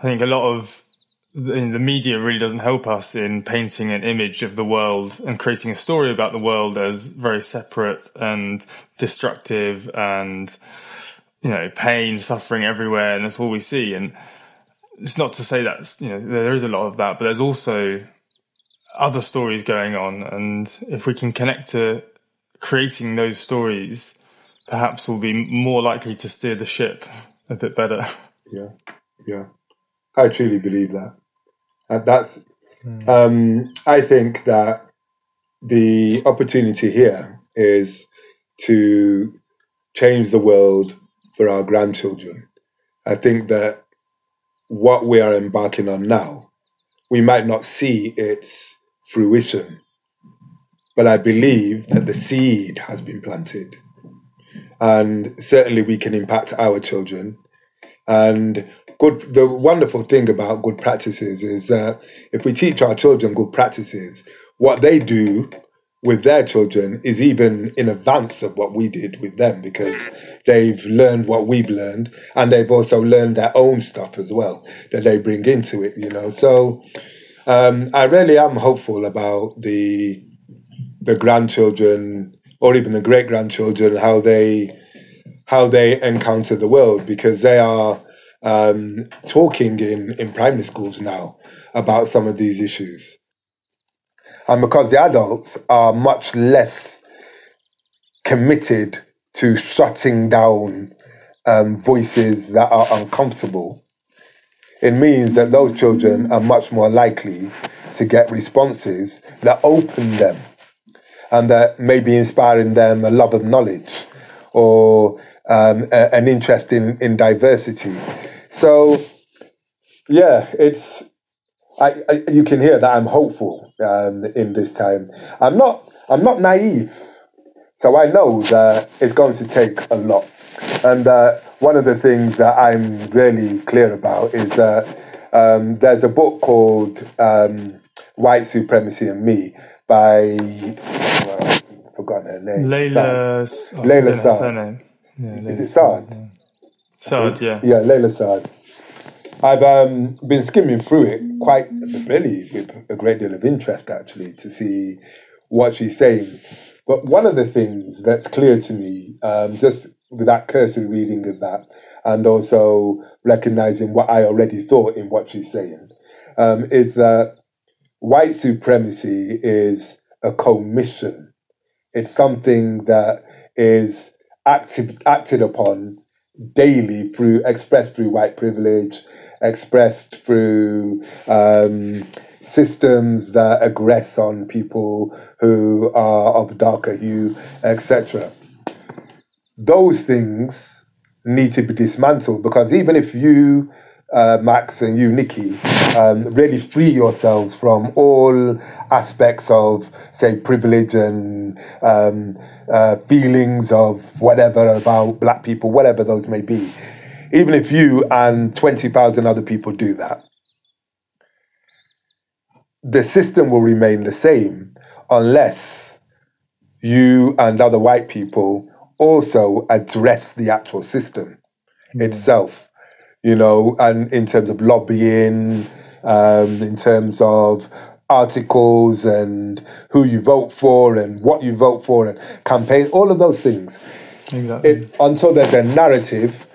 think a lot of the media really doesn't help us in painting an image of the world and creating a story about the world as very separate and destructive and, pain, suffering everywhere. And that's all we see. And it's not to say that, there is a lot of that, but there's also other stories going on. And if we can connect to creating those stories, perhaps we'll be more likely to steer the ship a bit better. Yeah. Yeah. I truly believe that. And I think that the opportunity here is to change the world for our grandchildren. I think that what we are embarking on now, we might not see its fruition, but I believe that the seed has been planted. And certainly we can impact our children. And the wonderful thing about good practices is that if we teach our children good practices, what they do with their children is even in advance of what we did with them, because they've learned what we've learned, and they've also learned their own stuff as well that they bring into it, So I really am hopeful about the grandchildren, or even the great-grandchildren, how they encounter the world, because they are talking in primary schools now about some of these issues. And because the adults are much less committed to shutting down voices that are uncomfortable, it means that those children are much more likely to get responses that open them and that may be inspiring them a love of knowledge or an interest in diversity. So, yeah, I you can hear that I'm hopeful in this time. I'm not naive. So I know that it's going to take a lot. And one of the things that I'm really clear about is that there's a book called White Supremacy and Me by, I've forgotten her name. Layla Saad. Yeah, is it Saad? Yeah. Saad, yeah. Yeah, Layla Saad. I've been skimming through it quite really with a great deal of interest, actually, to see what she's saying. But one of the things that's clear to me, just with that cursory reading of that, and also recognizing what I already thought in what she's saying, is that white supremacy is a commission. It's something that is acted upon daily, expressed through white privilege, expressed through systems that aggress on people who are of darker hue, etc. Those things need to be dismantled, because even if you, Max, and you, Nikki, really free yourselves from all aspects of, say, privilege and feelings of whatever about black people, whatever those may be, even if you and 20,000 other people do that, the system will remain the same unless you and other white people also address the actual system itself, you know, and in terms of lobbying, in terms of articles and who you vote for and what you vote for and campaign, all of those things. Exactly. Until there's a narrative,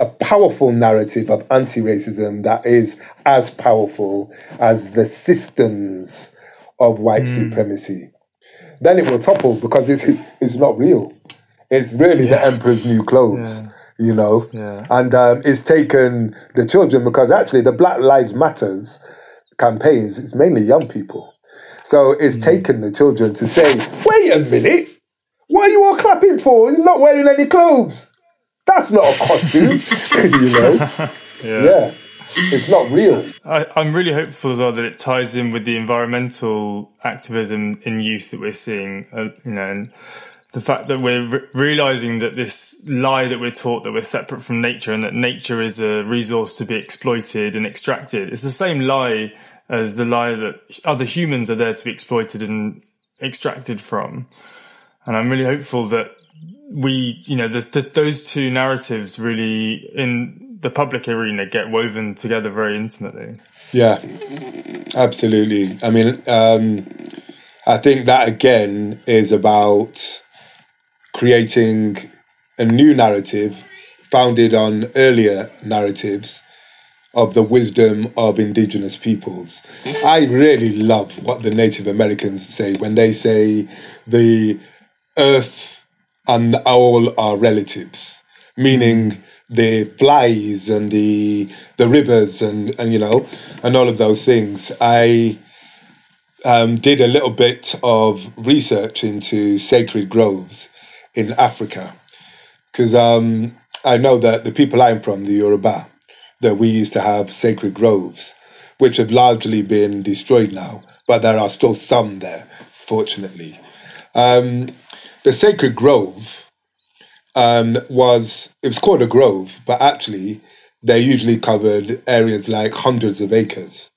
a powerful narrative of anti-racism that is as powerful as the systems of white supremacy, then it will topple, because it's not real. It's really the emperor's new clothes, you know. Yeah. And it's taken the children, because actually the Black Lives Matters campaigns, it's mainly young people. So it's taken the children to say, wait a minute, what are you all clapping for? You're not wearing any clothes. That's not a costume, you know. Yeah. It's not real. I'm really hopeful as well that it ties in with the environmental activism in youth that we're seeing, you know, and the fact that we're realizing that this lie that we're taught that we're separate from nature and that nature is a resource to be exploited and extracted. It's the same lie as the lie that other humans are there to be exploited and extracted from. And I'm really hopeful that we, you know, those two narratives really in the public arena get woven together very intimately. Yeah, absolutely. I mean, I think that again is about creating a new narrative founded on earlier narratives of the wisdom of indigenous peoples. I really love what the Native Americans say when they say the earth and all our relatives, meaning the flies and the rivers and you know, and all of those things. I did a little bit of research into sacred groves in Africa, because I know that the people I'm from, the Yoruba, that we used to have sacred groves, which have largely been destroyed now, but there are still some there, fortunately. The sacred grove it was called a grove, but actually they usually covered areas like hundreds of acres.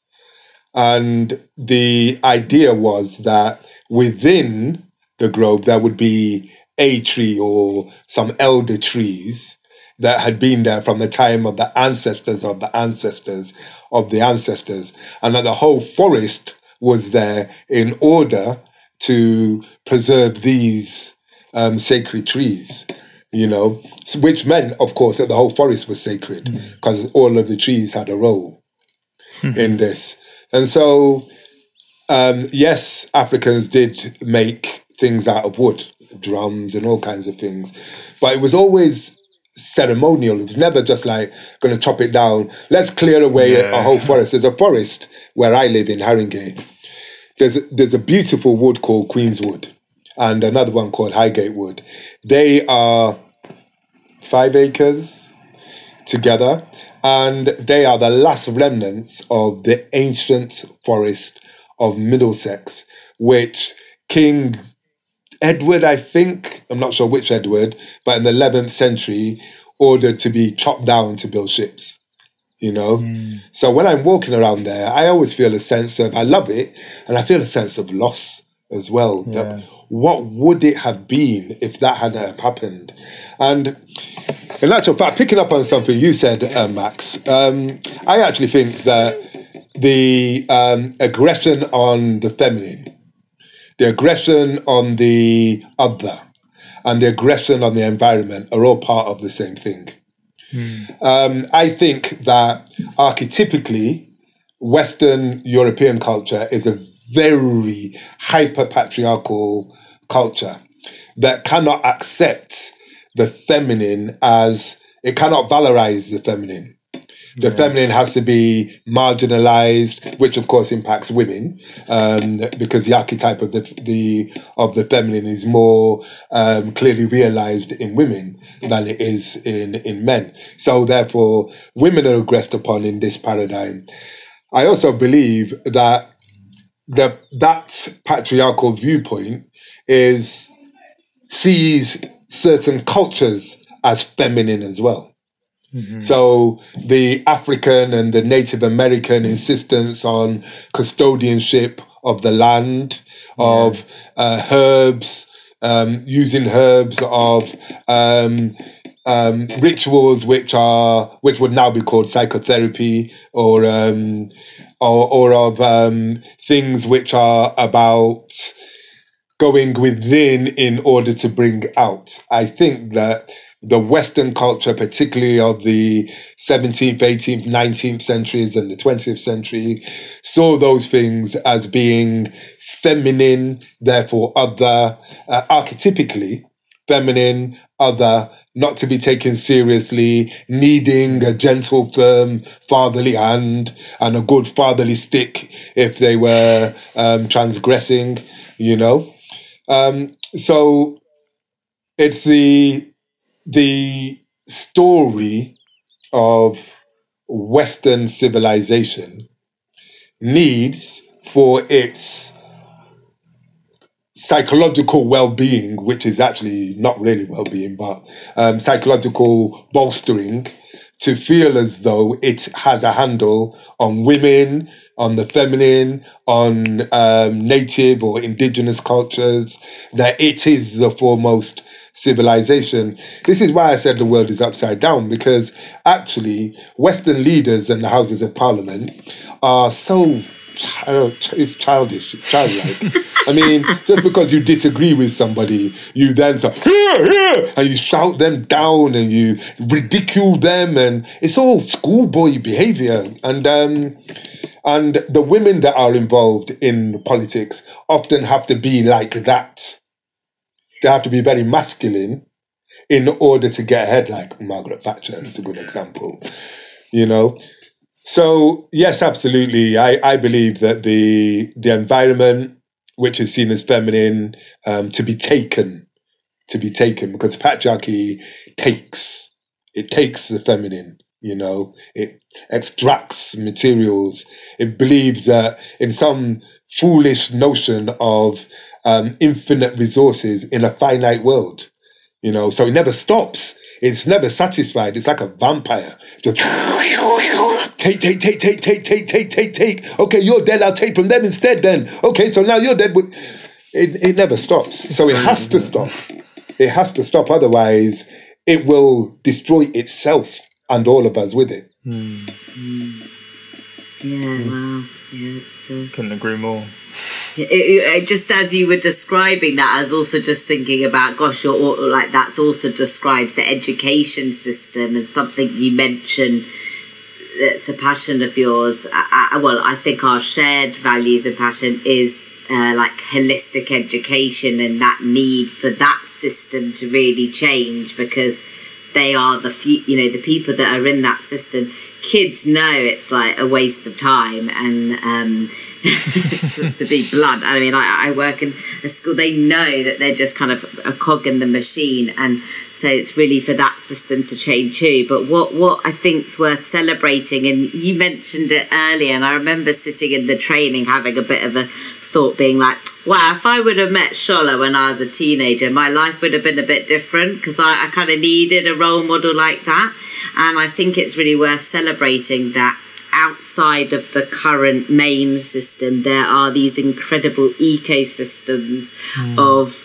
And the idea was that within the grove, there would be a tree or some elder trees that had been there from the time of the ancestors of the ancestors of the ancestors, and that the whole forest was there in order to preserve these sacred trees, you know, which meant, of course, that the whole forest was sacred, because all of the trees had a role in this. And so, yes, Africans did make things out of wood, drums and all kinds of things, but it was always ceremonial. It was never just like, going to chop it down, let's clear away a whole forest. There's a forest where I live in Haringey. There's a beautiful wood called Queenswood and another one called Highgate Wood. They are 5 acres together, and they are the last remnants of the ancient forest of Middlesex, which King Edward, I think, I'm not sure which Edward, but in the 11th century ordered to be chopped down to build ships. You know, so when I'm walking around there, I always feel a sense of, I love it, and I feel a sense of loss as well. Yeah. That what would it have been if that hadn't have happened? And in actual fact, picking up on something you said, Max, I actually think that the aggression on the feminine, the aggression on the other and the aggression on the environment are all part of the same thing. Mm. I think that archetypically, Western European culture is a very hyper-patriarchal culture that cannot accept the feminine as, it cannot valorize the feminine. The feminine has to be marginalized, which of course impacts women, because the archetype of the feminine is more clearly realized in women than it is in men. So therefore, women are aggressed upon in this paradigm. I also believe that that patriarchal viewpoint sees certain cultures as feminine as well. Mm-hmm. So the African and the Native American insistence on custodianship of the land, of herbs, using herbs, of rituals which would now be called psychotherapy, or of things which are about going within in order to bring out. I think that the Western culture, particularly of the 17th, 18th, 19th centuries and the 20th century, saw those things as being feminine, therefore other, archetypically feminine, other, not to be taken seriously, needing a gentle, firm, fatherly hand and a good fatherly stick if they were transgressing, you know. So it's the story of Western civilization needs for its psychological well-being, which is actually not really well-being, but psychological bolstering, to feel as though it has a handle on women, on the feminine, on native or indigenous cultures, that it is the foremost civilization. This is why I said the world is upside down, because actually Western leaders and the Houses of Parliament are so childlike. I mean, just because you disagree with somebody, you then say, "Here, here," and you shout them down and you ridicule them, and it's all schoolboy behavior. And the women that are involved in politics often have to be like that. They have to be very masculine in order to get ahead, like Margaret Thatcher is a good example, you know. So, yes, absolutely. I believe that the environment, which is seen as feminine, to be taken, because patriarchy takes the feminine, you know. It extracts materials. It believes that in some foolish notion of infinite resources in a finite world, you know, so it never stops. It's never satisfied. It's like a vampire. Just take. Okay, you're dead. I'll take from them instead then. Okay, so now you're dead. It never stops. So it has to stop. It has to stop. Otherwise, it will destroy itself and all of us with it. Mm. Yeah, wow. Yeah, couldn't agree more. It just as you were describing that, I was also just thinking about, gosh, you're like, that's also describes the education system, and something you mentioned that's a passion of yours. I think our shared values and passion is like holistic education, and that need for that system to really change, because they are the few, you know, the people that are in that system. Kids know it's like a waste of time, and to be blunt, I mean, I work in a school. They know that they're just kind of a cog in the machine, and so it's really for that system to change too. But what I think's worth celebrating, and you mentioned it earlier, and I remember sitting in the training having a bit of a thought, being like, wow, if I would have met Shola when I was a teenager, my life would have been a bit different, because I kind of needed a role model like that. And I think it's really worth celebrating that outside of the current main system, there are these incredible ecosystems of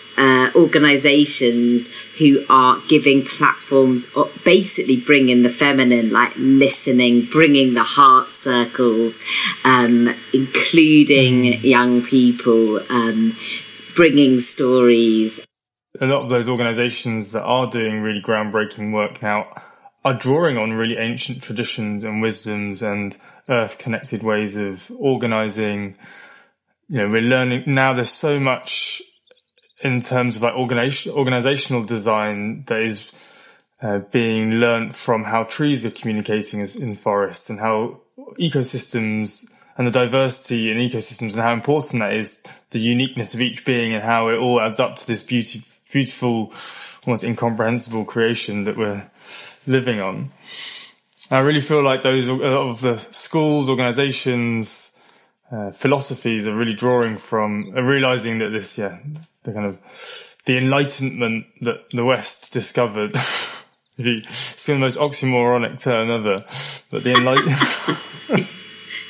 organisations who are giving platforms, or basically bringing the feminine, like listening, bringing the heart circles, including young people, bringing stories. A lot of those organisations that are doing really groundbreaking work now are drawing on really ancient traditions and wisdoms and earth-connected ways of organising. You know, we're learning now, there's so much in terms of like organisational design that is being learnt from how trees are communicating in forests and how ecosystems and the diversity in ecosystems and how important that is, the uniqueness of each being and how it all adds up to this beautiful, almost incomprehensible creation that we're living on. I really feel like those, a lot of the schools, organisations, philosophies are really drawing from, realising that this, the kind of, the Enlightenment that the West discovered, it's the most oxymoronic term ever, but the Enlightenment...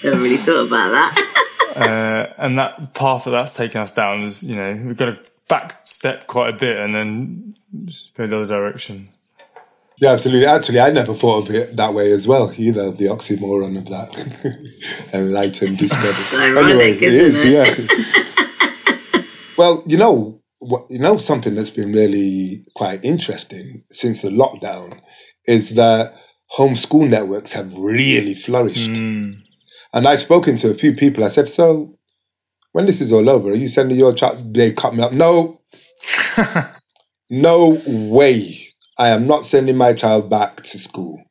Never really thought about that. And that path that's taken us down is, you know, we've got to back step quite a bit and then just go the other direction. Yeah, absolutely. Actually, I never thought of it that way as well, either, the oxymoron of that. Enlightened discovery. It's ironic, anyway, isn't it? Yeah. Well, you know, something that's been really quite interesting since the lockdown is that homeschool networks have really flourished. Mm. And I've spoken to a few people. I said, so when this is all over, are you sending your child? They cut me up. No, no way. I am not sending my child back to school,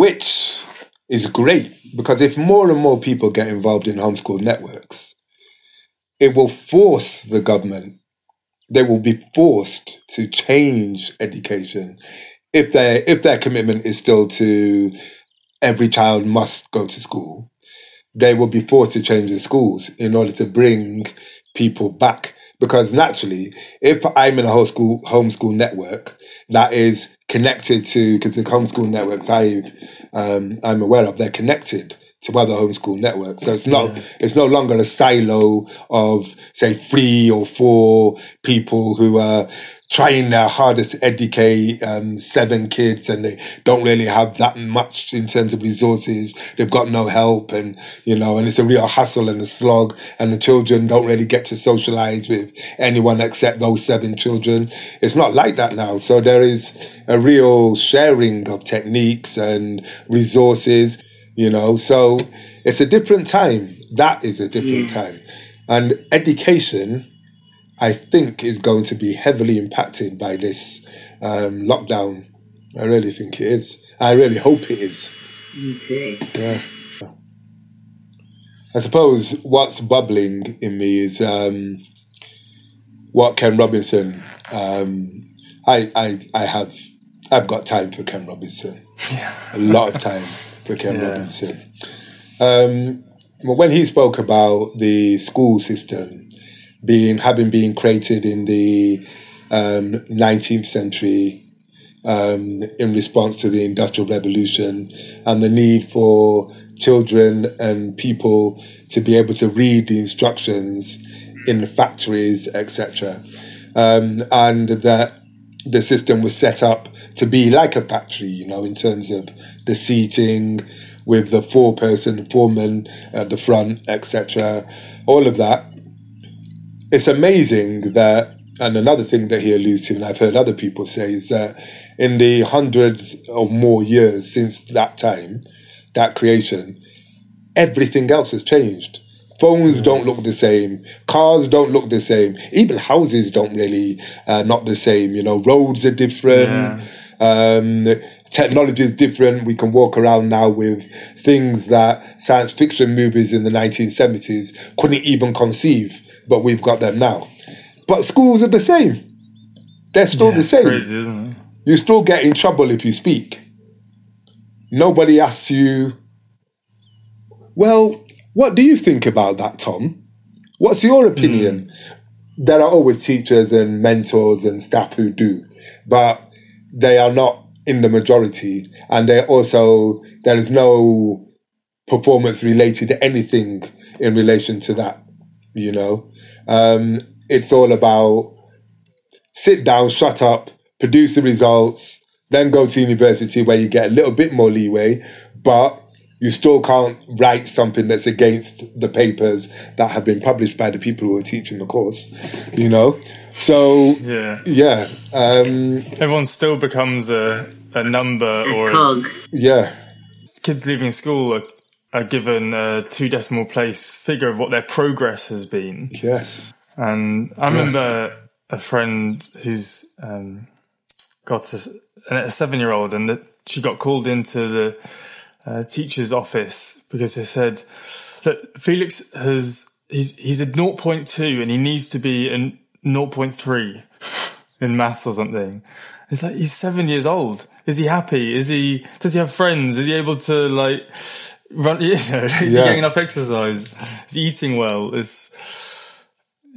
which is great, because if more and more people get involved in homeschool networks, it will force the government. They will be forced to change education if their commitment is still to... every child must go to school. They will be forced to change the schools in order to bring people back. Because naturally, if I'm in a homeschool network that is connected to, because the homeschool networks I'm aware of, they're connected to other homeschool networks. So it's not, it's no longer a silo of, say, 3 or 4 people who are trying their hardest to educate 7 kids, and they don't really have that much in terms of resources. They've got no help, and and it's a real hustle and a slog, and the children don't really get to socialize with anyone except those 7 children. It's not like that now. So there is a real sharing of techniques and resources, so it's a different time. That is a different time. And education, I think, is going to be heavily impacted by this lockdown. I really think it is. I really hope it is. Me too. Yeah. I suppose what's bubbling in me is what Ken Robinson. I've got time for Ken Robinson. Yeah. A lot of time for Ken Robinson. When he spoke about the school system being created in the 19th century in response to the Industrial Revolution and the need for children and people to be able to read the instructions in the factories, etc. And that the system was set up to be like a factory, in terms of the seating with the foreman at the front, etc. All of that. It's amazing that, and another thing that he alludes to, and I've heard other people say, is that in the hundreds or more years since that time, that creation, everything else has changed. Phones don't look the same. Cars don't look the same. Even houses don't really, not the same. Roads are different. Yeah. Technology is different. We can walk around now with things that science fiction movies in the 1970s couldn't even conceive. But we've got them now. But schools are the same. They're still the same. Crazy, isn't it? You still get in trouble if you speak. Nobody asks you, well, what do you think about that, Tom? What's your opinion? There are always teachers and mentors and staff who do, but they are not in the majority. And there is no performance related to anything in relation to that. It's all about sit down, shut up, produce the results, then go to university where you get a little bit more leeway, but you still can't write something that's against the papers that have been published by the people who are teaching the course, you know? So, yeah. Everyone still becomes a number or... cog. Yeah. Kids leaving school are given a 2-decimal place figure of what their progress has been. Yes. And I remember a friend who's got a 7-year-old and she got called into the... teacher's office because they said, look, Felix he's a 0.2 and he needs to be a 0.3 in maths or something. It's like, he's 7 years old. Is he happy? Does he have friends? Is he able to like run, you know, is he getting enough exercise? Is he eating well?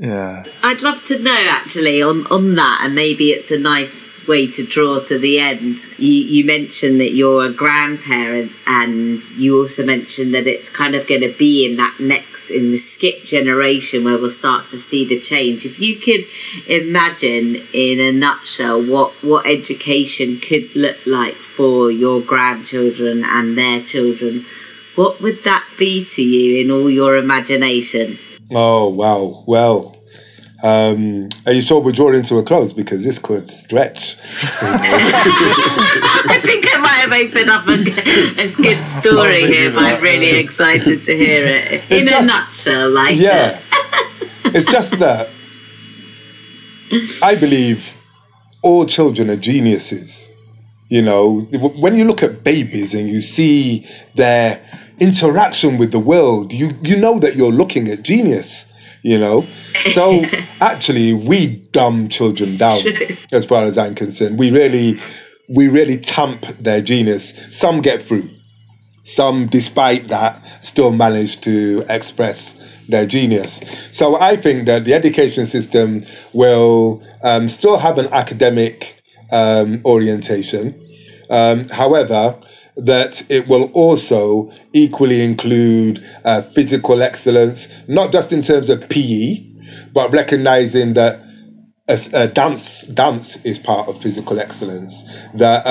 I'd love to know actually on that, and maybe it's a nice way to draw to the end. You mentioned that you're a grandparent, and you also mentioned that it's kind of going to be in that next, in the skip generation where we'll start to see the change. If you could imagine in a nutshell what education could look like for your grandchildren and their children, what would that be to you in all your imagination? Oh, wow. Well, are you sure we're drawing to a close? Because this could stretch. I think I might have opened up a good story here, but I'm really excited to hear it. In a nutshell, like that. It's just that I believe all children are geniuses. You know, when you look at babies and you see their interaction with the world, you know that you're looking at genius, you know. So actually we dumb children down as far as I'm concerned. We really tamp their genius. Some get through. Some, despite that, still manage to express their genius. So I think that the education system will still have an academic orientation. However, that it will also equally include physical excellence, not just in terms of PE, but recognizing that a dance is part of physical excellence, that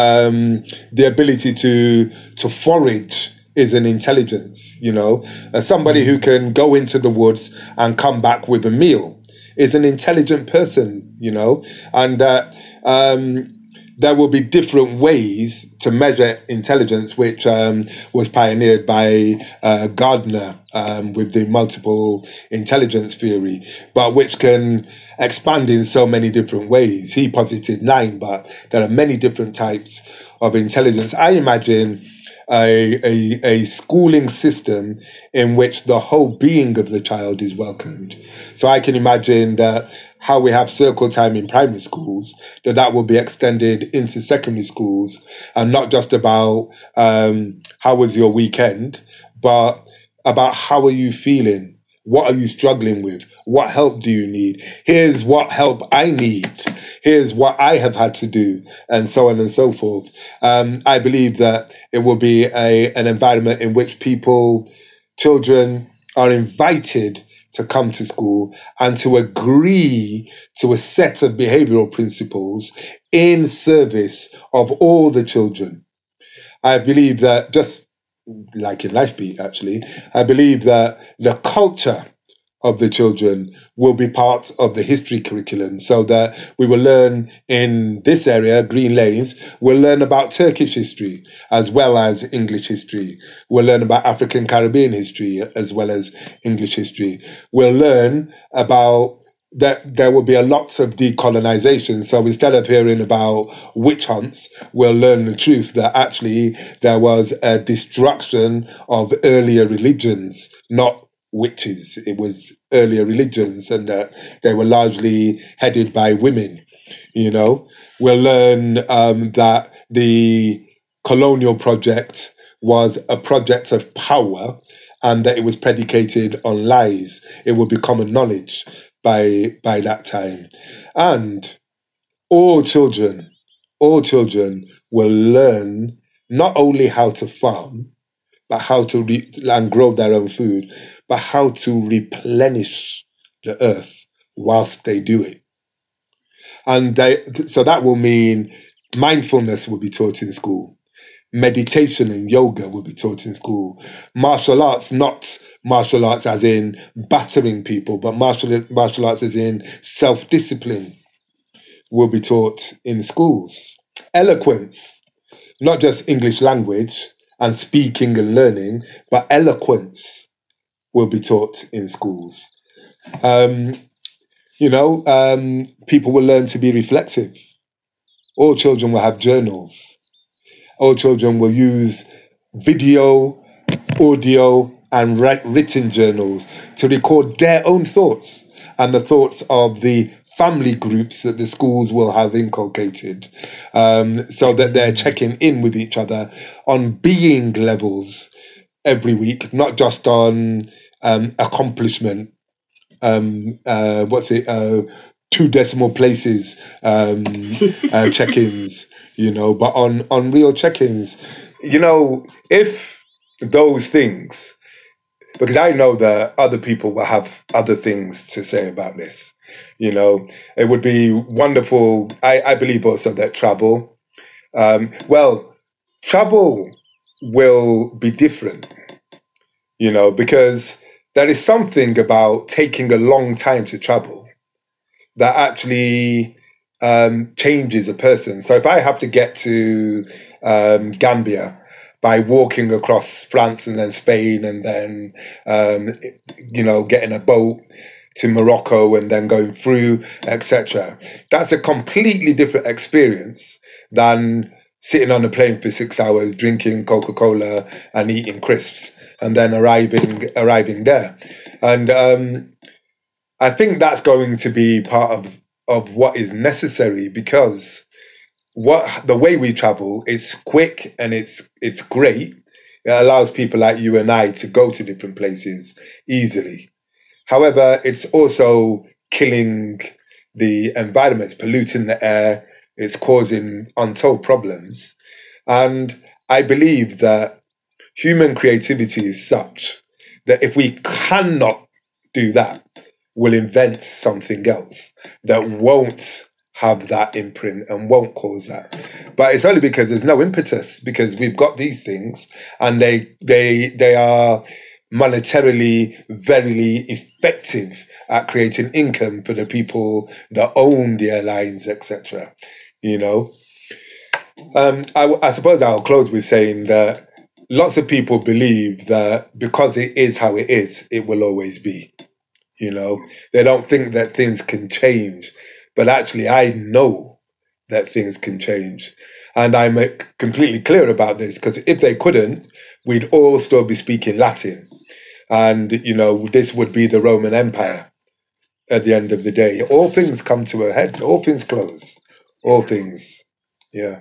the ability to forage is an intelligence, you know. Somebody who can go into the woods and come back with a meal is an intelligent person, you know, and that... there will be different ways to measure intelligence, which was pioneered by Gardner with the multiple intelligence theory, but which can expand in so many different ways. He posited 9, but there are many different types of intelligence. I imagine a schooling system in which the whole being of the child is welcomed. So I can imagine that how we have circle time in primary schools, that will be extended into secondary schools, and not just about how was your weekend, but about how are you feeling? What are you struggling with? What help do you need? Here's what help I need. Here's what I have had to do, and so on and so forth. I believe that it will be an environment in which children are invited to come to school and to agree to a set of behavioural principles in service of all the children. I believe that just like in Life Beat, actually, I believe that the culture of the children will be part of the history curriculum, so that we will learn in this area, Green Lanes, we'll learn about Turkish history as well as English history. We'll learn about African Caribbean history as well as English history. We'll learn about that there will be a lot of decolonization. So instead of hearing about witch hunts, we'll learn the truth that actually there was a destruction of earlier religions, not witches. It was earlier religions, and that they were largely headed by women, you know. We'll learn that the colonial project was a project of power and that it was predicated on lies. It will be common knowledge by that time. And all children will learn not only how to farm, but how to and grow their own food, but how to replenish the earth whilst they do it. And so that will mean mindfulness will be taught in school. Meditation and yoga will be taught in school. Martial arts, not martial arts as in battering people, but martial arts as in self-discipline will be taught in schools. Eloquence, not just English language and speaking and learning, but eloquence will be taught in schools. People will learn to be reflective. All children will have journals. All children will use video, audio, and written journals to record their own thoughts and the thoughts of the family groups that the schools will have inculcated, so that they're checking in with each other on being levels every week, not just on accomplishment, two decimal places check-ins, but on real check-ins. If those things, because I know that other people will have other things to say about this, it would be wonderful. I believe also that travel will be different, because there is something about taking a long time to travel that actually changes a person. So if I have to get to Gambia by walking across France and then Spain and then, getting a boat to Morocco and then going through, etc., that's a completely different experience than sitting on a plane for 6 hours, drinking Coca-Cola and eating crisps and then arriving there. And I think that's going to be part of what is necessary, because the way we travel is quick and it's great. It allows people like you and I to go to different places easily. However, it's also killing the environment, it's polluting the air, it's causing untold problems. And I believe that human creativity is such that if we cannot do that, we'll invent something else that won't have that imprint and won't cause that. But it's only because there's no impetus, because we've got these things and they are monetarily very effective at creating income for the people that own the airlines, etc. I suppose I'll close with saying that lots of people believe that because it is how it is, it will always be. They don't think that things can change, but actually I know that things can change. And I'm completely clear about this, because if they couldn't, we'd all still be speaking Latin. And, this would be the Roman Empire at the end of the day. All things come to a head, all things close, all things, yeah.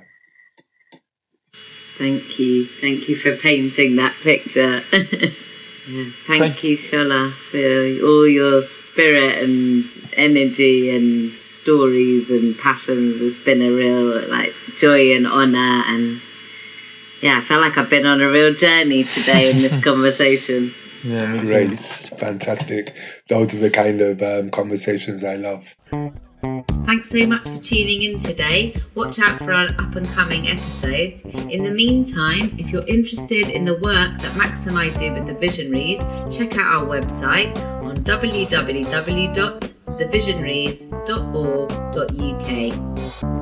Thank you. Thank you for painting that picture. Yeah, thank you, Shola, for all your spirit and energy and stories and passions. It's been a real joy and honour, and I feel like I've been on a real journey today in this conversation. Yeah, great, fantastic. Those are the kind of conversations I love. Thanks so much for tuning in today. Watch out for our up-and-coming episodes. In the meantime, if you're interested in the work that Max and I do with The Visionaries, check out our website on www.thevisionaries.org.uk.